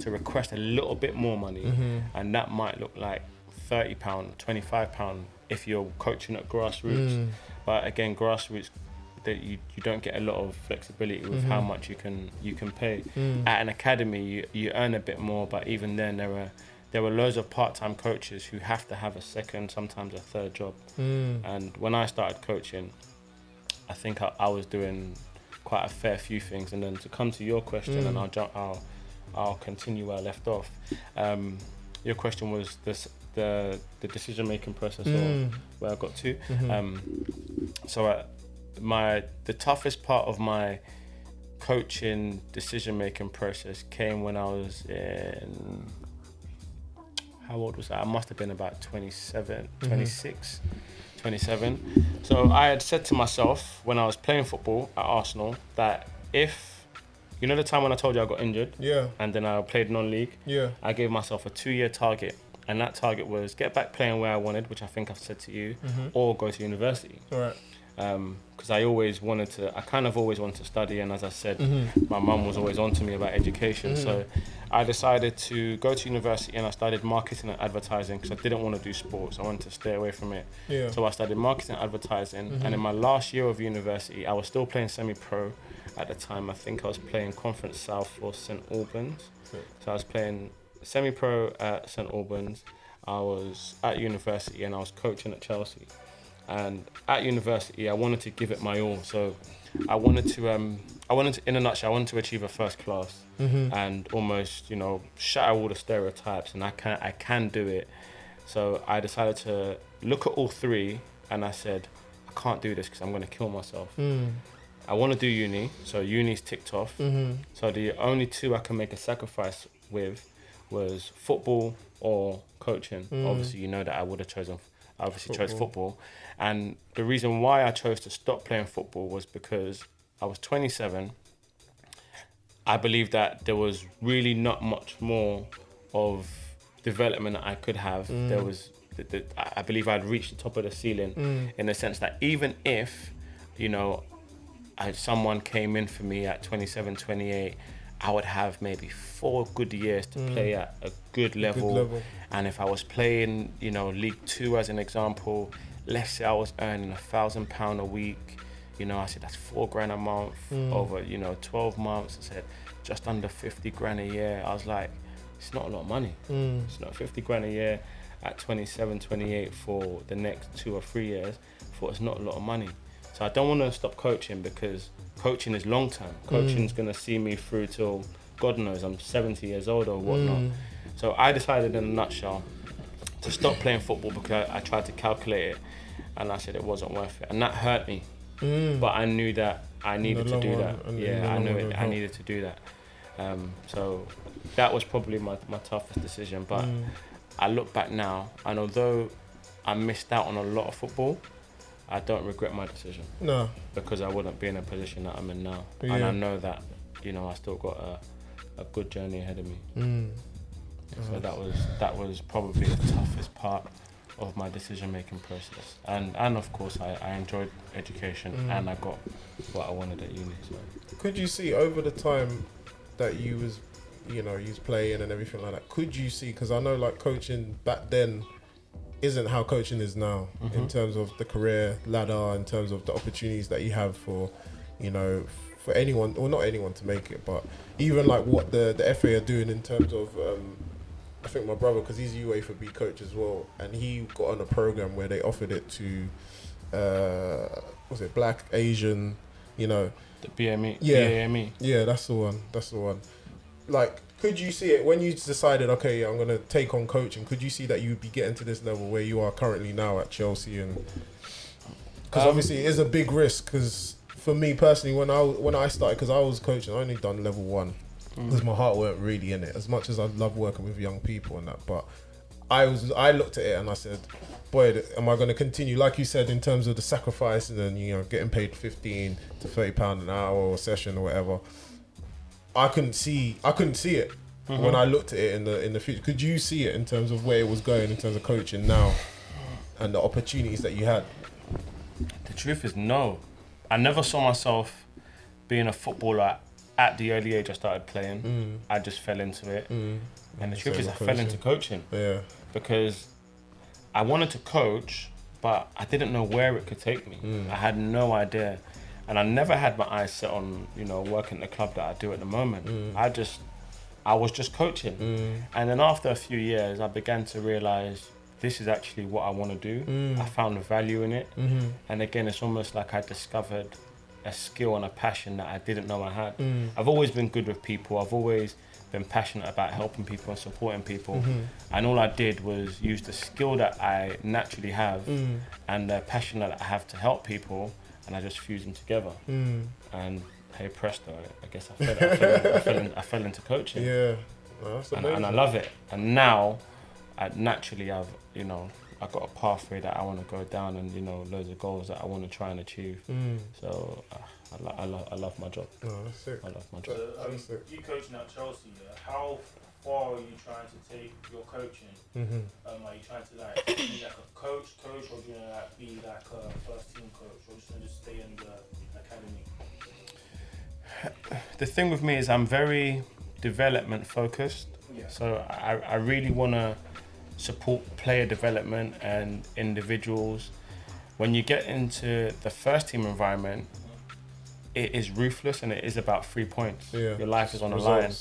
to request a little bit more money, mm-hmm. and that might look like thirty pound, twenty five pound if you're coaching at grassroots. Mm. But again, grassroots, that you, you don't get a lot of flexibility with mm-hmm. how much you can you can pay. Mm. At an academy, you, you earn a bit more, but even then there are there are loads of part-time coaches who have to have a second, sometimes a third job. Mm. And when I started coaching, I think I, I was doing quite a fair few things. And then to come to your question, mm. and I'll jump, I'll I'll continue where I left off. Um, your question was this. The, the decision-making process mm. or where I got to. Mm-hmm. Um, so I, my the toughest part of my coaching decision-making process came when I was in, how old was I? I must have been about twenty-seven, twenty-six, mm-hmm. twenty-seven. So I had said to myself when I was playing football at Arsenal that if, you know the time when I told you I got injured? Yeah. And then I played non-league? Yeah. I gave myself a two-year target. And that target was get back playing where I wanted, which I think I've said to you, mm-hmm. or go to university. All right. Because um, I always wanted to, I kind of always wanted to study. And as I said, mm-hmm. my mum was always on to me about education. Mm-hmm. So I decided to go to university and I studied marketing and advertising because I didn't want to do sports. I wanted to stay away from it. Yeah. So I studied marketing and advertising. Mm-hmm. And in my last year of university, I was still playing semi-pro at the time. I think I was playing Conference South for Saint Albans. Cool. So I was playing semi-pro at Saint Albans. I was at university and I was coaching at Chelsea. And at university, I wanted to give it my all. So I wanted to, um, I wanted to, in a nutshell, I wanted to achieve a first class mm-hmm. and almost, you know, shatter all the stereotypes. And I can, I can do it. So I decided to look at all three, and I said, I can't do this because I'm going to kill myself. Mm. I want to do uni, so uni's ticked off. Mm-hmm. So the only two I can make a sacrifice with was football or coaching. Mm. Obviously, you know that I would have chosen, I obviously football. chose football. And the reason why I chose to stop playing football was because I was twenty-seven. I believed that there was really not much more of development that I could have. Mm. There was, I believe I'd reached the top of the ceiling mm. in the sense that even if, you know, I, someone came in for me at twenty-seven, twenty-eight, I would have maybe four good years to mm. play at a good level. good level. And if I was playing, you know, League Two as an example, let's say I was earning a thousand pound a week, you know, I said that's four grand a month mm. over, you know, twelve months. I said just under fifty grand a year. I was like, it's not a lot of money. Mm. It's not fifty grand a year at twenty-seven, twenty-eight for the next two or three years. I thought it's not a lot of money. So I don't want to stop coaching because coaching is long term. Coaching's mm. going to see me through till God knows I'm seventy years old or whatnot. Mm. So I decided in a nutshell to stop playing football because I, I tried to calculate it and I said it wasn't worth it. And that hurt me. Mm. But I knew that I needed to do one, that. Yeah, I knew it, I needed to do that. Um, so that was probably my, my toughest decision. But mm. I look back now and although I missed out on a lot of football, I don't regret my decision. No. Because I wouldn't be in a position that I'm in now. Yeah. And I know that, you know, I still got a, a good journey ahead of me. Mm. So that was that was probably the toughest part of my decision-making process. And and of course, I, I enjoyed education mm. and I got what I wanted at uni. So. Could you see over the time that you was, you know, you was playing and everything like that, could you see, because I know like coaching back then isn't how coaching is now mm-hmm. in terms of the career ladder, in terms of the opportunities that you have for, you know, for anyone, or not anyone to make it, but even like what the, the F A are doing in terms of, um, I think my brother, because he's a UEFA B coach as well, and he got on a program where they offered it to, uh, was it Black, Asian, you know. The B M E. Yeah, B A M E. Yeah, that's the one, that's the one. Like, could you see it, when you decided, okay, I'm going to take on coaching, could you see that you'd be getting to this level where you are currently now at Chelsea? And because um, obviously it is a big risk, because for me personally, when I when I started, because I was coaching, I only done level one because mm. my heart weren't really in it. As much as I love working with young people and that, but I was I looked at it and I said, boy, am I going to continue? Like you said, in terms of the sacrifice and then, you know, getting paid fifteen to thirty pounds an hour or session or whatever. I couldn't see I couldn't see it mm-hmm. when I looked at it in the in the future. Could you see it in terms of where it was going in terms of coaching now and the opportunities that you had? The truth is no. I never saw myself being a footballer at the early age I started playing. Mm. I just fell into it. Mm. And the truth so is I coaching. fell into coaching. Yeah. Because I wanted to coach, but I didn't know where it could take me. Mm. I had no idea. And I never had my eyes set on, you know, working at the club that I do at the moment. Mm. I just, I was just coaching. Mm. And then after a few years, I began to realise this is actually what I want to do. Mm. I found value in it. Mm-hmm. And again, it's almost like I discovered a skill and a passion that I didn't know I had. Mm. I've always been good with people. I've always been passionate about helping people and supporting people. Mm-hmm. And all I did was use the skill that I naturally have mm. and the passion that I have to help people, and I just fused them together. Mm. And hey presto, I guess I fell, I fell, I fell, in, I fell into coaching. Yeah, well, that's amazing. And, and I love it. And now, I, naturally, I've, you know, I've got a pathway that I want to go down and, you know, loads of goals that I want to try and achieve. Mm. So uh, I, lo- I, lo- I love my job. Oh, that's sick. I love my job. So, I mean, you coaching at Chelsea, yeah? How far are you trying to take your coaching? Mm-hmm. Um, are you trying to like be like a coach, coach, or do you know, like be like a first team coach, or just, just stay in the academy? The thing with me is I'm very development focused. Yeah. So I, I really want to support player development and individuals. When you get into the first team environment, it is ruthless and it is about three points. Yeah. Your life is on the line.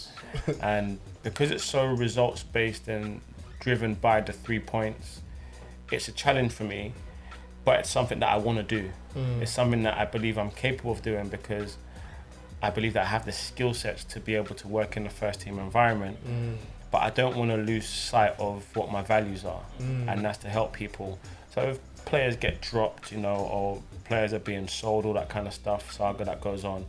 And because it's so results based and driven by the three points, it's a challenge for me, but it's something that I want to do. Mm. It's something that I believe I'm capable of doing because I believe that I have the skill sets to be able to work in the first team environment. Mm. But I don't want to lose sight of what my values are, mm. and that's to help people. So if players get dropped, you know, or players are being sold, all that kind of stuff, saga that goes on,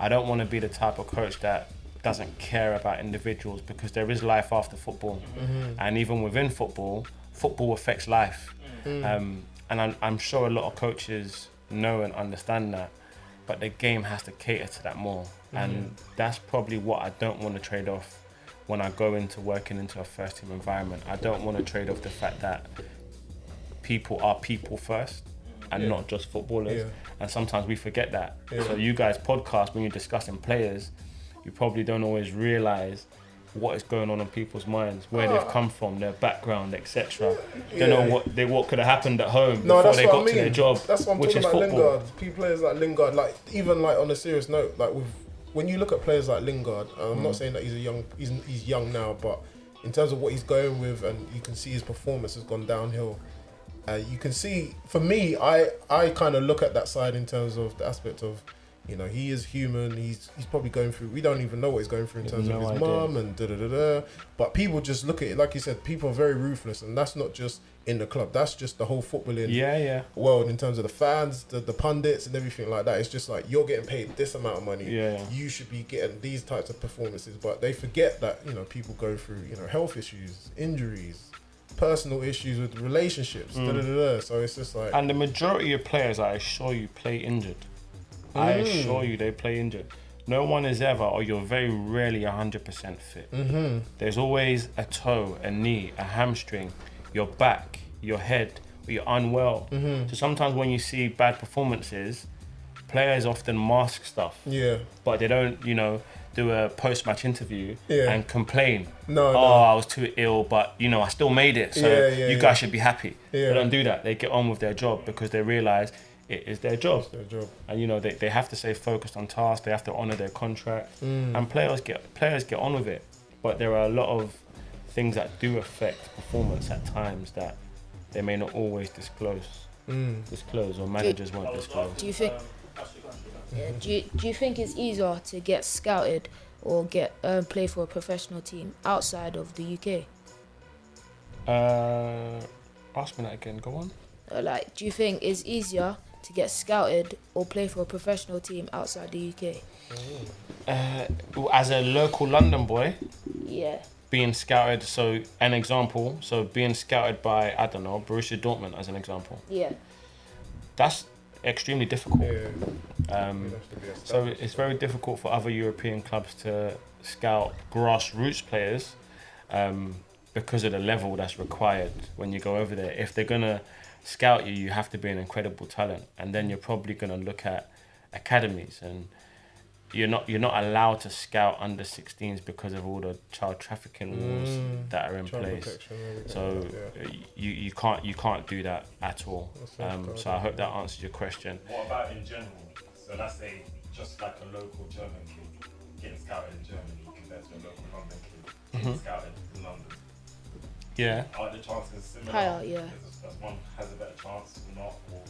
I don't want to be the type of coach that doesn't care about individuals, because there is life after football. Mm-hmm. And even within football, football affects life. Mm. Um, and I'm, I'm sure a lot of coaches know and understand that, but the game has to cater to that more. Mm-hmm. And that's probably what I don't want to trade off when I go into working into a first team environment. I don't want to trade off the fact that people are people first and yeah. not just footballers. Yeah. And sometimes we forget that. Yeah. So you guys podcast, when you're discussing players, you probably don't always realize what is going on in people's minds, where oh. they've come from, their background, et cetera. Yeah. Don't know what they what could have happened at home no, before they got I mean. to their job. That's what I'm which talking about football. Lingard. People players like Lingard, like even like on a serious note, like with when you look at players like Lingard, I'm mm. not saying that he's a young, he's, he's young now, but in terms of what he's going with, and you can see his performance has gone downhill. Uh, you can see, for me, I, I kind of look at that side in terms of the aspect of, you know, he is human. He's he's probably going through. We don't even know what he's going through in terms no of his mum and da da da da. But people just look at it, like you said. People are very ruthless, and that's not just in the club. That's just the whole footballing yeah, yeah. world in terms of the fans, the, the pundits, and everything like that. It's just like you're getting paid this amount of money. Yeah. You should be getting these types of performances, but they forget that, you know, people go through, you know, health issues, injuries, personal issues with relationships. Mm. Da, da, da, da. So it's just like. And the majority of players, I assure you, play injured. I assure you, they play injured. no one is ever, or you're very rarely one hundred percent fit. Mm-hmm. There's always a toe, a knee, a hamstring, your back, your head, or you're unwell. Mm-hmm. So sometimes when you see bad performances, players often mask stuff. Yeah. But they don't, you know, do a post-match interview yeah. and complain. No, oh, no. I was too ill, but, you know, I still made it. So yeah, yeah, you guys yeah. should be happy. Yeah. They don't do that. They get on with their job because they realise it is their job. It's their job. And, you know, they, they have to stay focused on tasks. They have to honour their contract. Mm. And players get players get on with it. But there are a lot of things that do affect performance at times that they may not always disclose. Mm. Disclose or managers do, won't disclose. Do you think... Yeah, do you, do you think it's easier to get scouted or get uh, play for a professional team outside of the U K? Uh, ask me that again. Go on. Uh, like, do you think it's easier to get scouted or play for a professional team outside the U K? Uh, as a local London boy, yeah, being scouted. So an example. So being scouted by I don't know Borussia Dortmund as an example. Yeah, that's extremely difficult. Yeah. Um, so it's very difficult for other European clubs to scout grassroots players um, because of the level that's required when you go over there. If they're going to scout you, you have to be an incredible talent, and then you're probably going to look at academies, and you're not you're not allowed to scout under sixteens because of all the child trafficking laws mm, that are in place. So yeah. you you can't you can't do that at all. Um, so I hope that answers your question. What about in general? So let's say just like a local German kid getting scouted in Germany compared to a local London kid getting mm-hmm. scouted in London. Yeah. Are the chances similar? Higher, yeah. Does one has a better chance or not? Or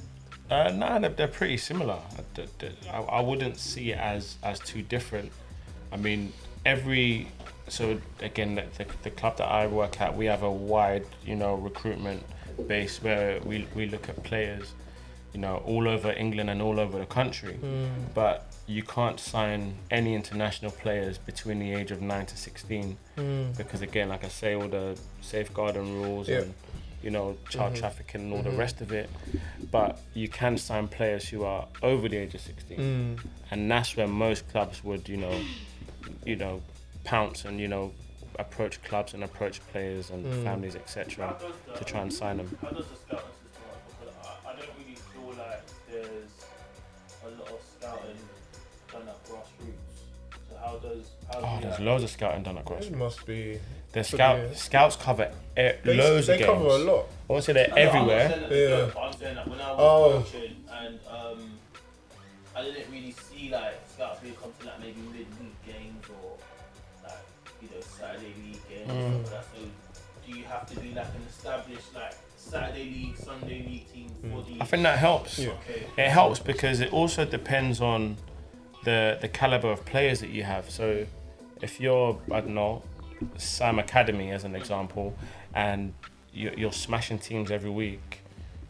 Uh, no, they're, they're pretty similar. I, I wouldn't see it as, as too different. I mean, every... So, again, the, the club that I work at, we have a wide, you know, recruitment base where we, we look at players, you know, all over England and all over the country. Mm. But you can't sign any international players between the age of nine to sixteen mm. because, again, like I say, all the safeguarding rules yeah. and... you know, child mm-hmm. trafficking and all mm-hmm. the rest of it. But you can sign players who are over the age of sixteen. Mm. And that's where most clubs would, you know, you know, pounce and, you know, approach clubs and approach players and mm. families, et cetera to try and sign them. How does the scouting system work? Because I, I don't really feel like there's a lot of scouting done at grassroots. So how does... How oh, do there's loads of scouting done at grassroots. It must be... The scout, yeah. Scouts cover e- they, loads they of games. They cover a lot. I want to say they're no, everywhere. I'm not saying that, yeah. but I'm saying that when I was oh. coaching and um, I didn't really see like scouts really come to like maybe mid-league games or like, you know, Saturday league games mm. or that. So do you have to do like an established like Saturday league, Sunday league team for mm. the... I think that helps. Yeah. Okay. It helps because it also depends on the the caliber of players that you have. So if you're, I don't know, Sam Academy as an example, and you're smashing teams every week,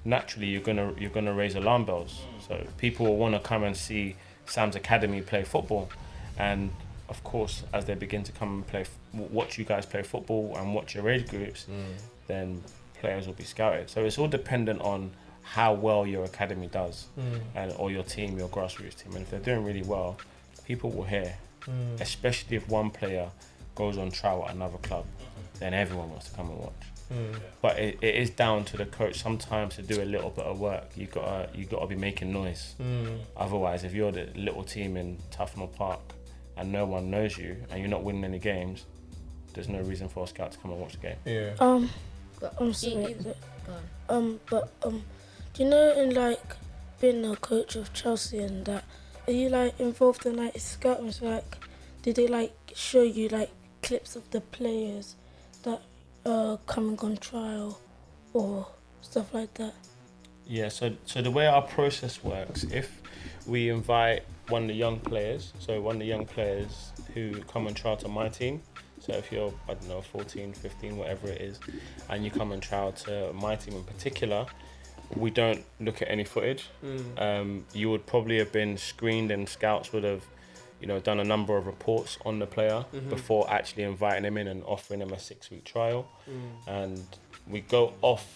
naturally you're gonna you're gonna raise alarm bells. So people will want to come and see Sam's Academy play football, and of course as they begin to come and play, watch you guys play football and watch your age groups, mm. then players will be scouted. So it's all dependent on how well your academy does, mm. and or your team, your grassroots team, and if they're doing really well, people will hear, mm. especially if one player goes on trial at another club, mm-hmm. then everyone wants to come and watch. Mm. But it, it is down to the coach sometimes to do a little bit of work. You gotta you gotta be making noise. Mm. Otherwise, if you're the little team in Tufnell Park and no one knows you and you're not winning any games, there's no reason for a scout to come and watch the game. Yeah. Um, but I'm sorry. Um, but um, do you know in like being a coach of Chelsea and that, are you like involved in like scouting? So like, did they like show you like clips of the players that are coming on trial or stuff like that? Yeah, so so the way our process works, if we invite one of the young players, so one of the young players who come on trial to my team, so if you're, I don't know, fourteen, fifteen, whatever it is, and you come on trial to my team in particular, we don't look at any footage. Mm. Um, you would probably have been screened and scouts would have, you know, done a number of reports on the player mm-hmm. before actually inviting him in and offering him a six-week trial. Mm. And we go off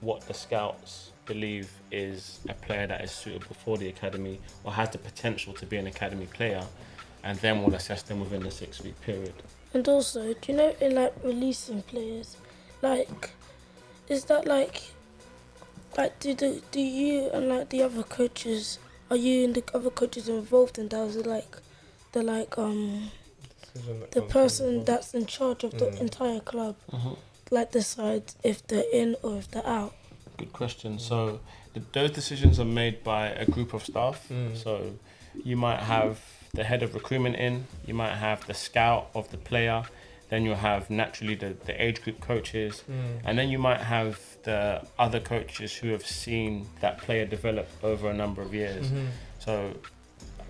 what the scouts believe is a player that is suitable for the academy or has the potential to be an academy player. and then we'll assess them within the six-week period. And also, do you know, in, like, releasing players, like, is that, like, like, do the, do you and, like, the other coaches, are you and the other coaches involved in that? Is it, like, the, like, um, that the person that's in charge of the mm. entire club, mm-hmm. like, decides if they're in or if they're out? Good question. So the, those decisions are made by a group of staff. Mm. So you might have the head of recruitment in, you might have the scout of the player, then you'll have naturally the, the age group coaches, mm. and then you might have the other coaches who have seen that player develop over a number of years. Mm-hmm. So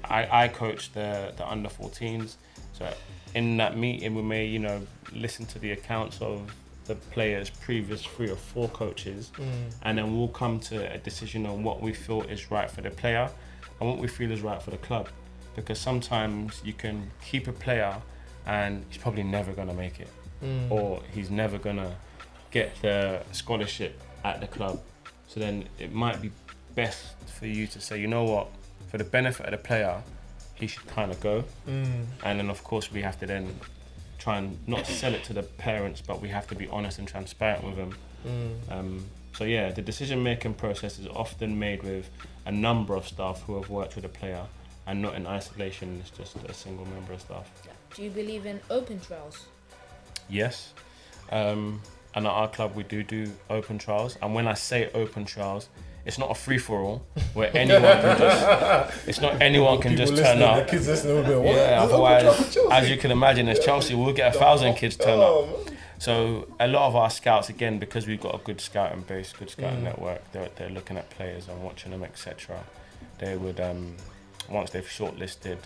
I, I coach the, the under fourteens. So in that meeting, we may, you know, listen to the accounts of the players' previous three or four coaches, mm. and then we'll come to a decision on what we feel is right for the player and what we feel is right for the club. Because sometimes you can keep a player and he's probably never going to make it, mm. or he's never going to get the scholarship at the club. So then it might be best for you to say, you know what, for the benefit of the player, he should kind of go. Mm. And then, of course, we have to then try and not sell it to the parents, but we have to be honest and transparent with them. Mm. Um, so yeah, the decision-making process is often made with a number of staff who have worked with a player, and not in isolation, it's just a single member of staff. Do you believe in open trials? Yes, um, and at our club we do do open trials, and when I say open trials, it's not a free-for-all where anyone can just, it's not anyone can people just turn up. The kids listening will be like, what? Yeah, otherwise, as you can imagine, as Chelsea, we'll get a thousand kids turn up. So a lot of our scouts, again, because we've got a good scouting base, good scouting mm. network, they're, they're looking at players and watching them, et cetera. They would, um, once they've shortlisted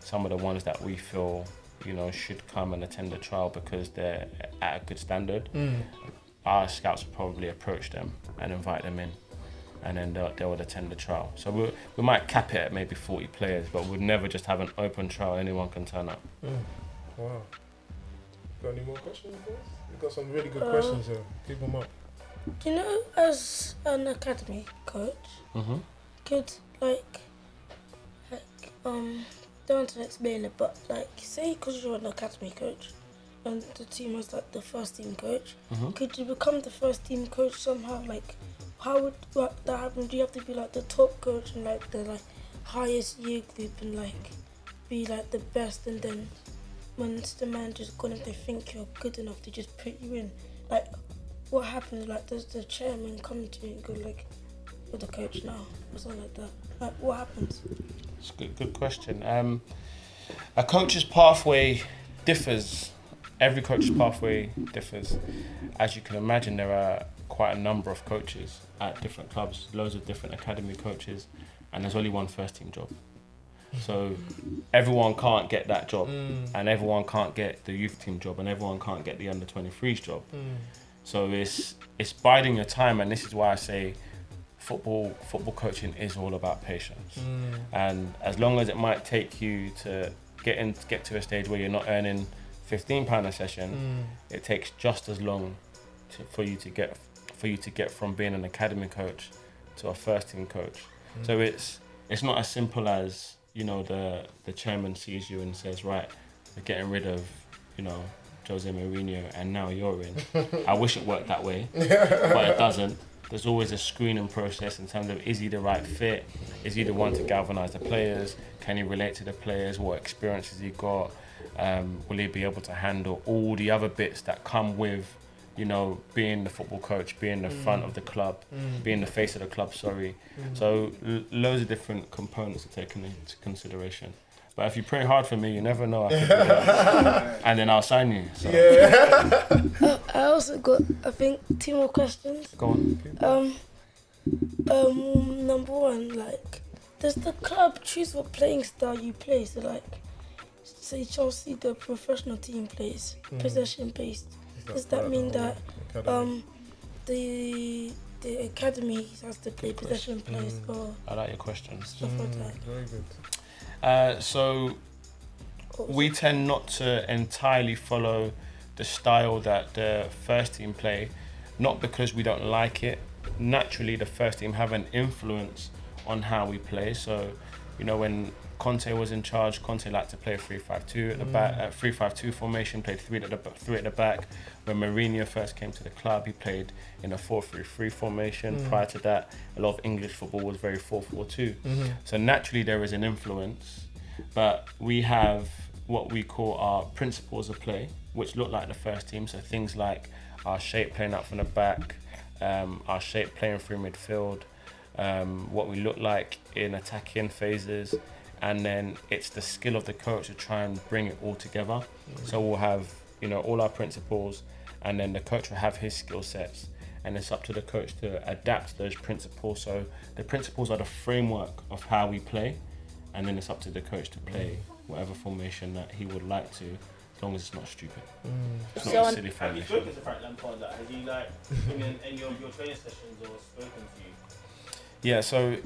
some of the ones that we feel, you know, should come and attend the trial because they're at a good standard, mm. our scouts would probably approach them and invite them in. And then they would attend the trial. So we we might cap it at maybe forty players, but we'd never just have an open trial. Anyone can turn up. Mm. Wow. Got any more questions, boys? We've got some really good uh, questions here. Keep them up. Do you know, as an academy coach, mm-hmm. could like, like um, don't want to explain it, but like, say because you're an academy coach, and the team was like the first team coach, mm-hmm. could you become the first team coach somehow, like? How would like, that happen? Do you have to be like the top coach and like the like highest year group and like be like the best, and then once the manager's gone, if they think you're good enough, they just put you in? Like, what happens? Like, does the chairman come to you and go like, "You're the coach now," or something like that? Like, what happens? It's a good, good question. Um, a coach's pathway differs. Every coach's pathway differs. As you can imagine, there are quite a number of coaches at different clubs, loads of different academy coaches, and there's only one first team job. So everyone can't get that job, mm. and everyone can't get the youth team job, and everyone can't get the under twenty-threes job. Mm. So it's it's biding your time, and this is why I say football football coaching is all about patience. Mm. And as long as it might take you to get in, get to a stage where you're not earning fifteen pounds a session, mm. it takes just as long to, for you to get for you to get from being an academy coach to a first team coach. Mm. So it's it's not as simple as, you know, the the chairman sees you and says, right, we're getting rid of, you know, Jose Mourinho and now you're in. I wish it worked that way, but it doesn't. There's always a screening process in terms of, is he the right fit? Is he the one to galvanise the players? Can he relate to the players? What experience has he got? Um, will he be able to handle all the other bits that come with, you know, being the football coach, being the mm. front of the club, mm. being the face of the club, sorry. Mm. So l- loads of different components are taken into consideration. But if you pray hard for me, you never know. I could do that. And then I'll sign you. So. Yeah. I also got, I think, two more questions. Go on. Um, um, number one, like, does the club choose what playing style you play? So, like, say Chelsea, the professional team plays mm. possession-based. Does that mean that um, the the academy has to play possession plays mm. or? I like your questions. Stuff mm, like that. Very good. Uh, so we tend not to entirely follow the style that the first team play, not because we don't like it. Naturally, the first team have an influence on how we play. So, you know, when Conte was in charge. Conte liked to play three five two at the mm. back, uh, three five two formation, played three at the three at the back. When Mourinho first came to the club, he played in a four three three formation. Mm. Prior to that, a lot of English football was very four four two. Mm-hmm. So naturally there is an influence, but we have what we call our principles of play, which look like the first team. So things like our shape playing out from the back, um, our shape playing through midfield, um, what we look like in attacking phases, and then it's the skill of the coach to try and bring it all together. Mm-hmm. So we'll have, you know, all our principles, and then the coach will have his skill sets, and it's up to the coach to adapt those principles. So the principles are the framework of how we play, and then it's up to the coach to play whatever formation that he would like to, as long as it's not stupid. Mm. It's not so a silly formation. Have you spoken to Frank Lampard? Like, has he like been in any of your training sessions or spoken to you? Yeah, so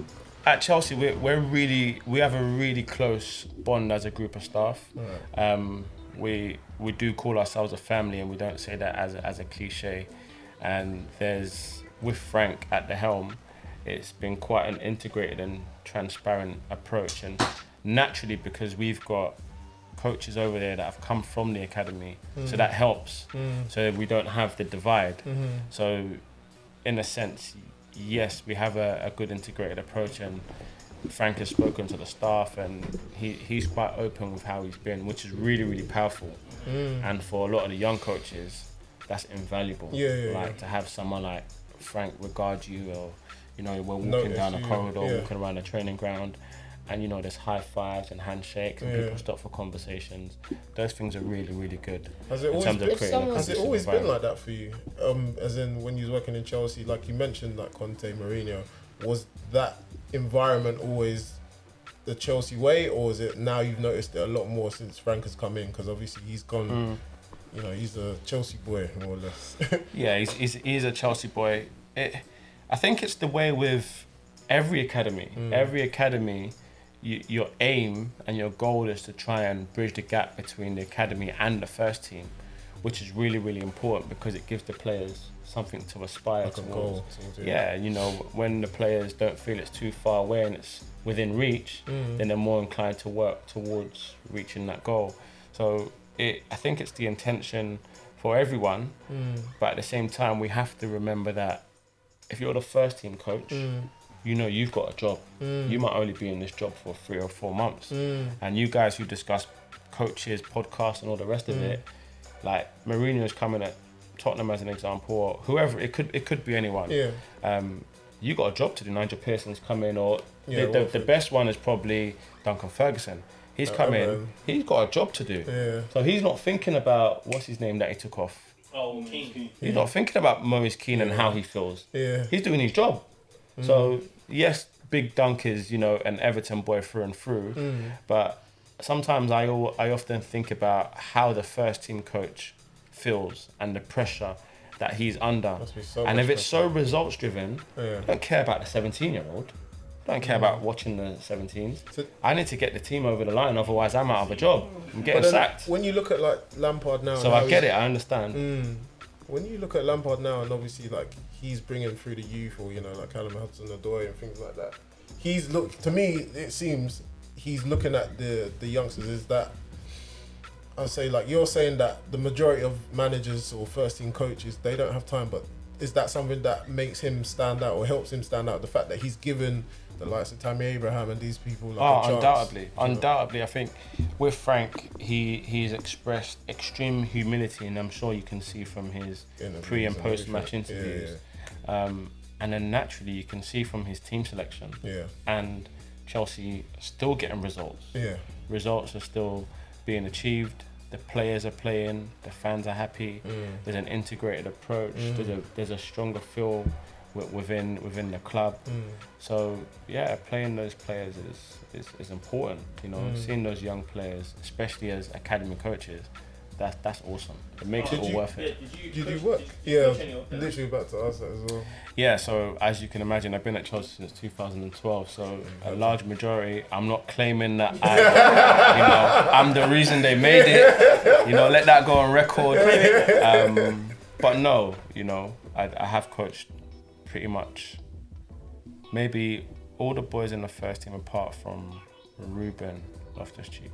at Chelsea, we're, we're really we have a really close bond as a group of staff. Right. Um, we we do call ourselves a family, and we don't say that as a, as a cliche. And there's with Frank at the helm, it's been quite an integrated and transparent approach. And naturally, because we've got coaches over there that have come from the academy, mm. so that helps. Mm. So we don't have the divide. Mm-hmm. So in a sense, yes, we have a, a good integrated approach, and Frank has spoken to the staff, and he, he's quite open with how he's been, which is really, really powerful. Mm. And for a lot of the young coaches, that's invaluable. Yeah, yeah, like yeah. to have someone like Frank regard you, or, you know, we're walking Notice, down a corridor, yeah. walking around a training ground, and, you know, there's high fives and handshakes, and yeah. people stop for conversations. Those things are really, really good. Has it in always, terms been, of creating has it always been like that for you? Um, as in, when you was working in Chelsea, like you mentioned, like Conte, Mourinho, was that environment always the Chelsea way, or is it now you've noticed it a lot more since Frank has come in? Because obviously he's gone, mm. you know, he's a Chelsea boy, more or less. yeah, he's, he's, he's a Chelsea boy. It, I think it's the way with every academy. Mm. Every academy... You, your aim and your goal is to try and bridge the gap between the academy and the first team, which is really, really important because it gives the players something to aspire like towards. A goal to yeah, you know, when the players don't feel it's too far away and it's within reach, mm-hmm. then they're more inclined to work towards reaching that goal. So it, I think it's the intention for everyone, mm. but at the same time, we have to remember that if you're the first team coach, mm. you know you've got a job. Mm. You might only be in this job for three or four months. Mm. And you guys who discuss coaches, podcasts and all the rest mm. of it, like Mourinho's coming at Tottenham as an example, or whoever, it could it could be anyone. Yeah. Um, you got a job to do. Nigel Pearson's come in, or yeah, the, the, the best one is probably Duncan Ferguson. He's uh, come in, um, he's got a job to do. Yeah. So he's not thinking about, what's his name that he took off? Oh, Keane. He's yeah. not thinking about Moise Keane yeah. and how he feels. Yeah. He's doing his job. So, yes, Big Dunk is, you know, an Everton boy through and through. Mm. But sometimes I I often think about how the first team coach feels and the pressure that he's under. So and if it's so results driven, yeah. I don't care about the seventeen-year-old. I don't care mm. about watching the seventeens. So, I need to get the team over the line, otherwise I'm out of a job. I'm getting sacked. When you look at, like, Lampard now... So I get it, I understand. Mm. When you look at Lampard now, and obviously, like, he's bringing through the youth, or, you know, like Callum Hudson-Odoi and things like that. He's look to me, it seems he's looking at the, the youngsters. Is that I say, like you're saying that the majority of managers or first team coaches, they don't have time, but is that something that makes him stand out or helps him stand out? The fact that he's given the likes of Tammy Abraham and these people like oh, a chance. Undoubtedly, undoubtedly. I think with Frank, he he's expressed extreme humility, and I'm sure you can see from his pre and post match interviews. Yeah, yeah. Um, and then naturally you can see from his team selection yeah. and Chelsea still getting results. Yeah. Results are still being achieved, the players are playing, the fans are happy, mm. there's an integrated approach, mm. there's, a, there's a stronger feel w- within within the club. Mm. So yeah, playing those players is, is, is important, you know, mm. seeing those young players, especially as academy coaches, That's that's awesome. It makes oh, it all you, worth it. Yeah, did you, did coach, you work? Did you yeah, literally about to ask that as well. Yeah, so as you can imagine, I've been at Chelsea since two thousand twelve. So a large majority. I'm not claiming that I, you know, I'm the reason they made it. You know, let that go on record. Um, but no, you know, I, I have coached pretty much maybe all the boys in the first team apart from Ruben Loftus-Cheek.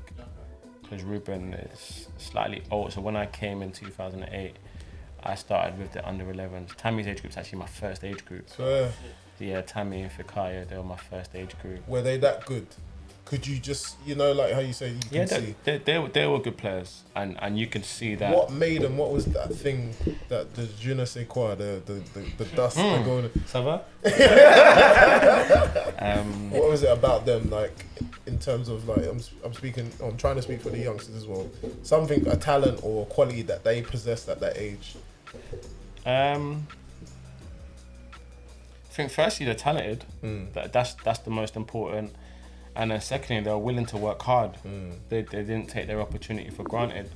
Because Ruben is slightly old. So when I came in two thousand eight, I started with the under elevens. Tammy's age group is actually my first age group. So, yeah, Tammy and Fikaya, they were my first age group. Were they that good? Could you just, you know, like how you say, you can yeah, they, see? They, they, were, they were good players, and, and you can see that. What made them, what was that thing, that the je ne sais quoi, the, the, the, the dust mm. that goes... Ça va? um, what was it about them, like, in terms of, like, I'm I'm speaking, I'm trying to speak for the youngsters as well. Something, a talent or quality that they possessed at that age? Um... I think firstly they're talented. Mm. That, that's that's the most important. And then secondly, they were willing to work hard. Mm. They they didn't take their opportunity for granted.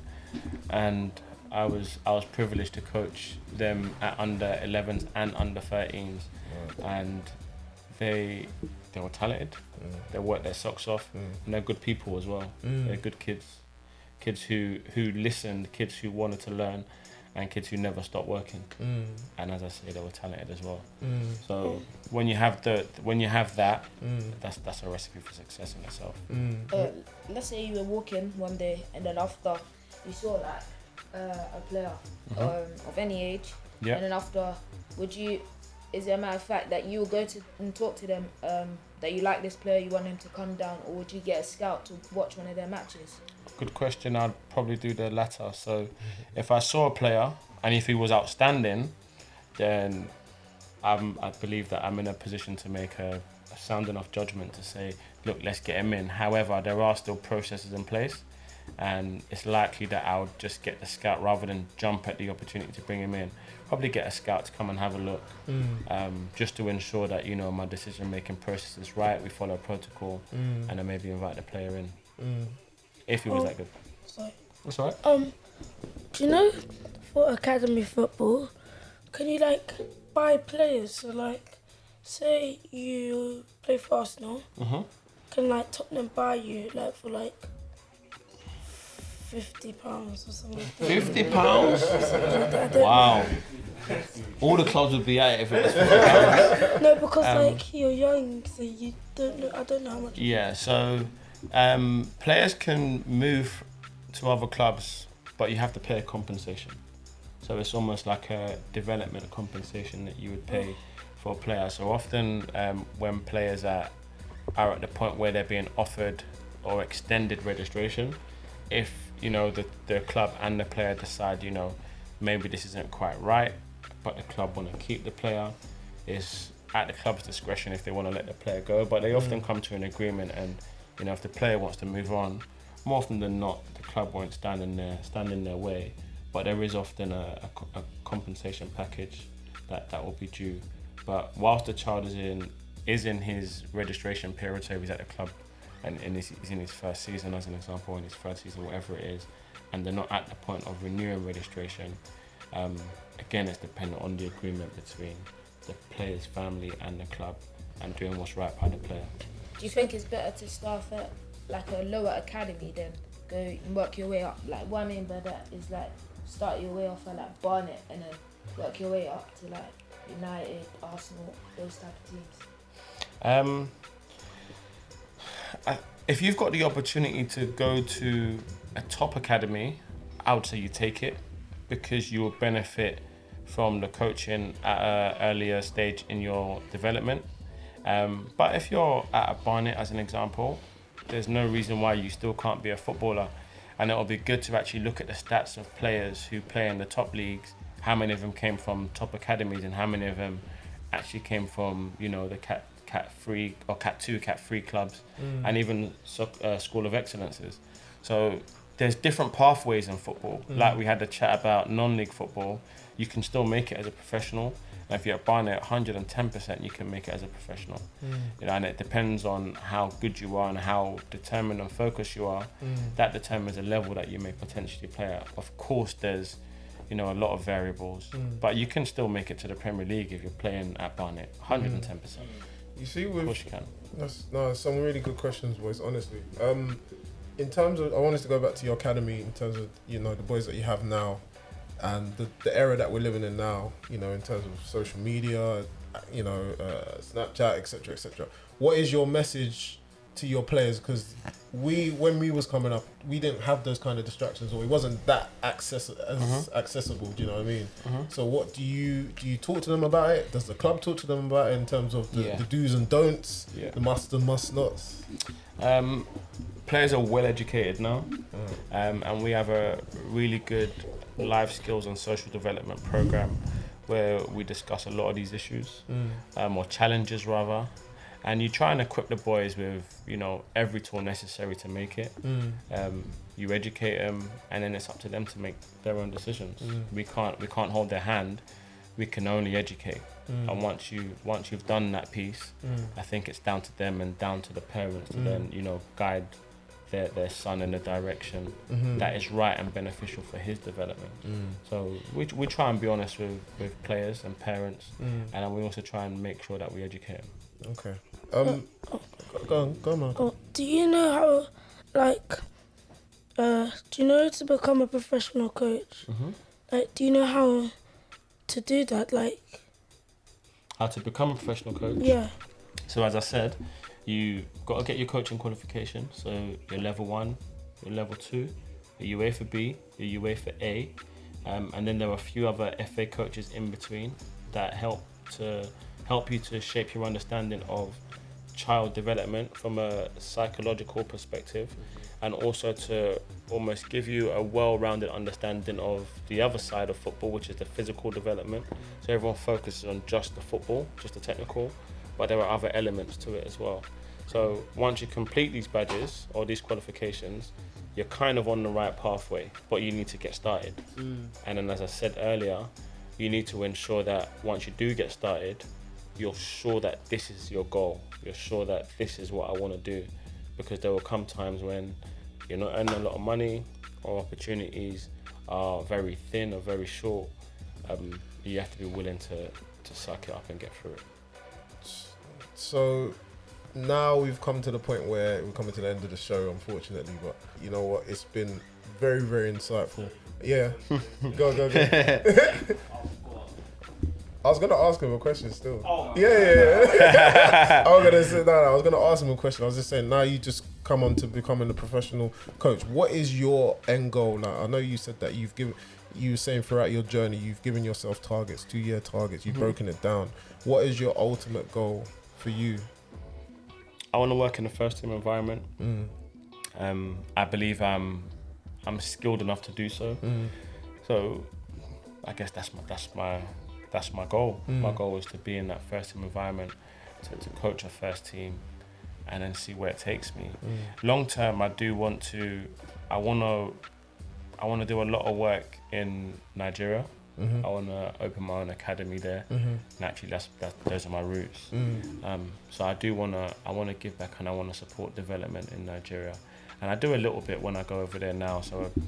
And I was I was privileged to coach them at under elevens and under thirteens. Right. And they they were talented. Mm. They worked their socks off. Mm. And they're good people as well. Mm. They're good kids. Kids who, who listened, kids who wanted to learn, and kids who never stopped working. Mm. And as I say, they were talented as well. Mm. So when you have the when you have that, mm. that's that's a recipe for success in itself. Mm. Uh, let's say you were walking one day and then after you saw like uh, a player mm-hmm. um, of any age, yeah. and then after, would you, is it a matter of fact that you would go to and talk to them um, that you like this player, you want him to come down, or would you get a scout to watch one of their matches? Good question. I'd probably do the latter. So if I saw a player and if he was outstanding, then I'm, I believe that I'm in a position to make a, a sound enough judgment to say, look, let's get him in. However, there are still processes in place and it's likely that I'll just get the scout rather than jump at the opportunity to bring him in. Probably get a scout to come and have a look mm. um, just to ensure that, you know, my decision-making process is right, we follow protocol mm. and then maybe invite the player in. Mm. If he was oh, that good. Sorry. That's all right. Um, do you know, for academy football, can you, like, buy players? So, like, say you play for Arsenal, mm-hmm. can, like, Tottenham buy you, like, for, like, fifty pounds or something like that? fifty pounds? Like, wow. Know. All the clubs would be at it if it was fifty pounds. No, because, um, like, you're young, so you don't know, I don't know how much... Yeah, so... Um, players can move to other clubs, but you have to pay a compensation. So it's almost like a development compensation that you would pay for a player. So often um, when players are, are at the point where they're being offered or extended registration, if, you know, the, the club and the player decide, you know, maybe this isn't quite right, but the club want to keep the player, it's at the club's discretion if they want to let the player go. But they often come to an agreement and, you know, if the player wants to move on, more often than not, the club won't stand in their, stand in their way. But there is often a, a, a compensation package that, that will be due. But whilst the child is in is in his registration period, so he's at the club and, and he's in his first season, as an example, in his third season, whatever it is, and they're not at the point of renewing registration, um, again, it's dependent on the agreement between the player's family and the club and doing what's right by the player. Do you think it's better to start at like a lower academy than go and work your way up? Like what I mean by that is like start your way off at like Barnet and then work your way up to like United, Arsenal, those type of teams. Um, I, if you've got the opportunity to go to a top academy, I would say you take it because you will benefit from the coaching at an earlier stage in your development. Um, but if you're at a Barnet, as an example, there's no reason why you still can't be a footballer. And it'll be good to actually look at the stats of players who play in the top leagues, how many of them came from top academies and how many of them actually came from, you know, the Cat Cat three or Cat two, Cat three clubs mm. and even uh, School of Excellences. So there's different pathways in football. Mm. Like we had a chat about non-league football, you can still make it as a professional. If you're at Barnet, one hundred ten percent you can make it as a professional. Mm. You know, and it depends on how good you are and how determined and focused you are. Mm. That determines the level that you may potentially play at. Of course, there's, you know, a lot of variables, mm. but you can still make it to the Premier League if you're playing at Barnet, one hundred ten percent. Mm. You see, with, of course you can. That's, no, some really good questions, boys, honestly. Um, in terms of, I wanted to go back to your academy in terms of, you know, the boys that you have now. And the, the era that we're living in now, you know, in terms of social media, you know, uh, Snapchat, et cetera, et cetera. What is your message to your players, because we, when we was coming up, we didn't have those kind of distractions, or it wasn't that access as mm-hmm. accessible. Do you know what I mean? Mm-hmm. So what do you do? You talk to them about it? Does the club talk to them about it in terms of the, yeah. the do's and don'ts, yeah. the must and must nots? Um, players are well educated now, mm. um, and we have a really good life skills and social development program where we discuss a lot of these issues, mm. um, or challenges rather. And you try and equip the boys with, you know, every tool necessary to make it. Mm. Um, you educate them, and then it's up to them to make their own decisions. Mm. We can't we can't hold their hand. We can only educate. Mm. And once you once you've done that piece, mm. I think it's down to them and down to the parents to mm. then, you know, guide their their son in a direction mm-hmm. that is right and beneficial for his development. Mm. So we we try and be honest with, with players and parents, mm. and we also try and make sure that we educate them. Okay. Um, oh, oh, go on, go on, man. Oh, do you know how, like, uh, do you know to become a professional coach? Mm-hmm. Like, do you know how to do that? Like, how to become a professional coach? Yeah. So as I said, you got to get your coaching qualification. So your level one, your level two, your UEFA B, your UEFA A, um, and then there are a few other F A coaches in between that help to help you to shape your understanding of child development from a psychological perspective, and also to almost give you a well-rounded understanding of the other side of football, which is the physical development. So everyone focuses on just the football, just the technical, but there are other elements to it as well. So once you complete these badges or these qualifications, you're kind of on the right pathway, but you need to get started. Mm. And then, as I said earlier, you need to ensure that once you do get started, you're sure that this is your goal. You're sure that this is what I want to do, because there will come times when you're not earning a lot of money, or opportunities are very thin or very short. Um, you have to be willing to, to suck it up and get through it. So now we've come to the point where we're coming to the end of the show, unfortunately, but you know what? It's been very, very insightful. Yeah, go, go, go. I was going to ask him a question still. Oh. Yeah, yeah, yeah. I was going to say, no, no, I was going to ask him a question. I was just saying, now you just come on to becoming a professional coach. What is your end goal now? I know you said that you've given, you were saying throughout your journey, you've given yourself targets, two-year targets, you've mm-hmm. broken it down. What is your ultimate goal for you? I want to work in a first-team environment. Mm. Um, I believe I'm, I'm skilled enough to do so. Mm. So I guess that's my... That's my That's my goal. Mm. My goal is to be in that first team environment, to, to coach a first team, and then see where it takes me. Mm. Long term, I do want to. I want to. I want to do a lot of work in Nigeria. Mm-hmm. I want to open my own academy there. Mm-hmm. Naturally, that's that. Those are my roots. Mm. Um, so I do want to. I want to give back, and I want to support development in Nigeria. And I do a little bit when I go over there now. So. I,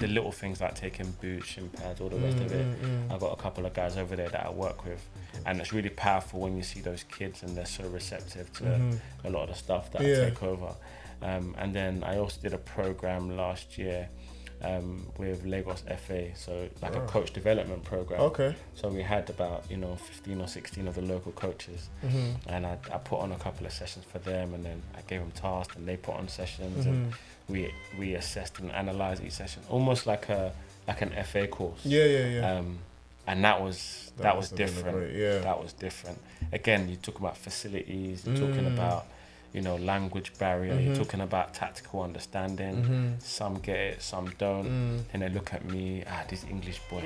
The little things like taking boots, shin pads, all the rest mm, of it. Mm. I've got a couple of guys over there that I work with, and it's really powerful when you see those kids and they're so receptive to mm. a lot of the stuff that yeah. I take over. Um, and then I also did a program last year um, with Lagos F A, so like wow. a coach development program. Okay. So we had about, you know, fifteen or sixteen of the local coaches, mm-hmm. and I, I put on a couple of sessions for them, and then I gave them tasks and they put on sessions. Mm-hmm. and we we assessed and analysed each session, almost like a like an F A course. Yeah, yeah, yeah. Um, and that was that, that was different. Great, yeah. That was different. Again, you're talking about facilities. You're mm. talking about, you know, language barrier. Mm-hmm. You're talking about tactical understanding. Mm-hmm. Some get it, some don't. Mm. And they look at me, ah, this English boy.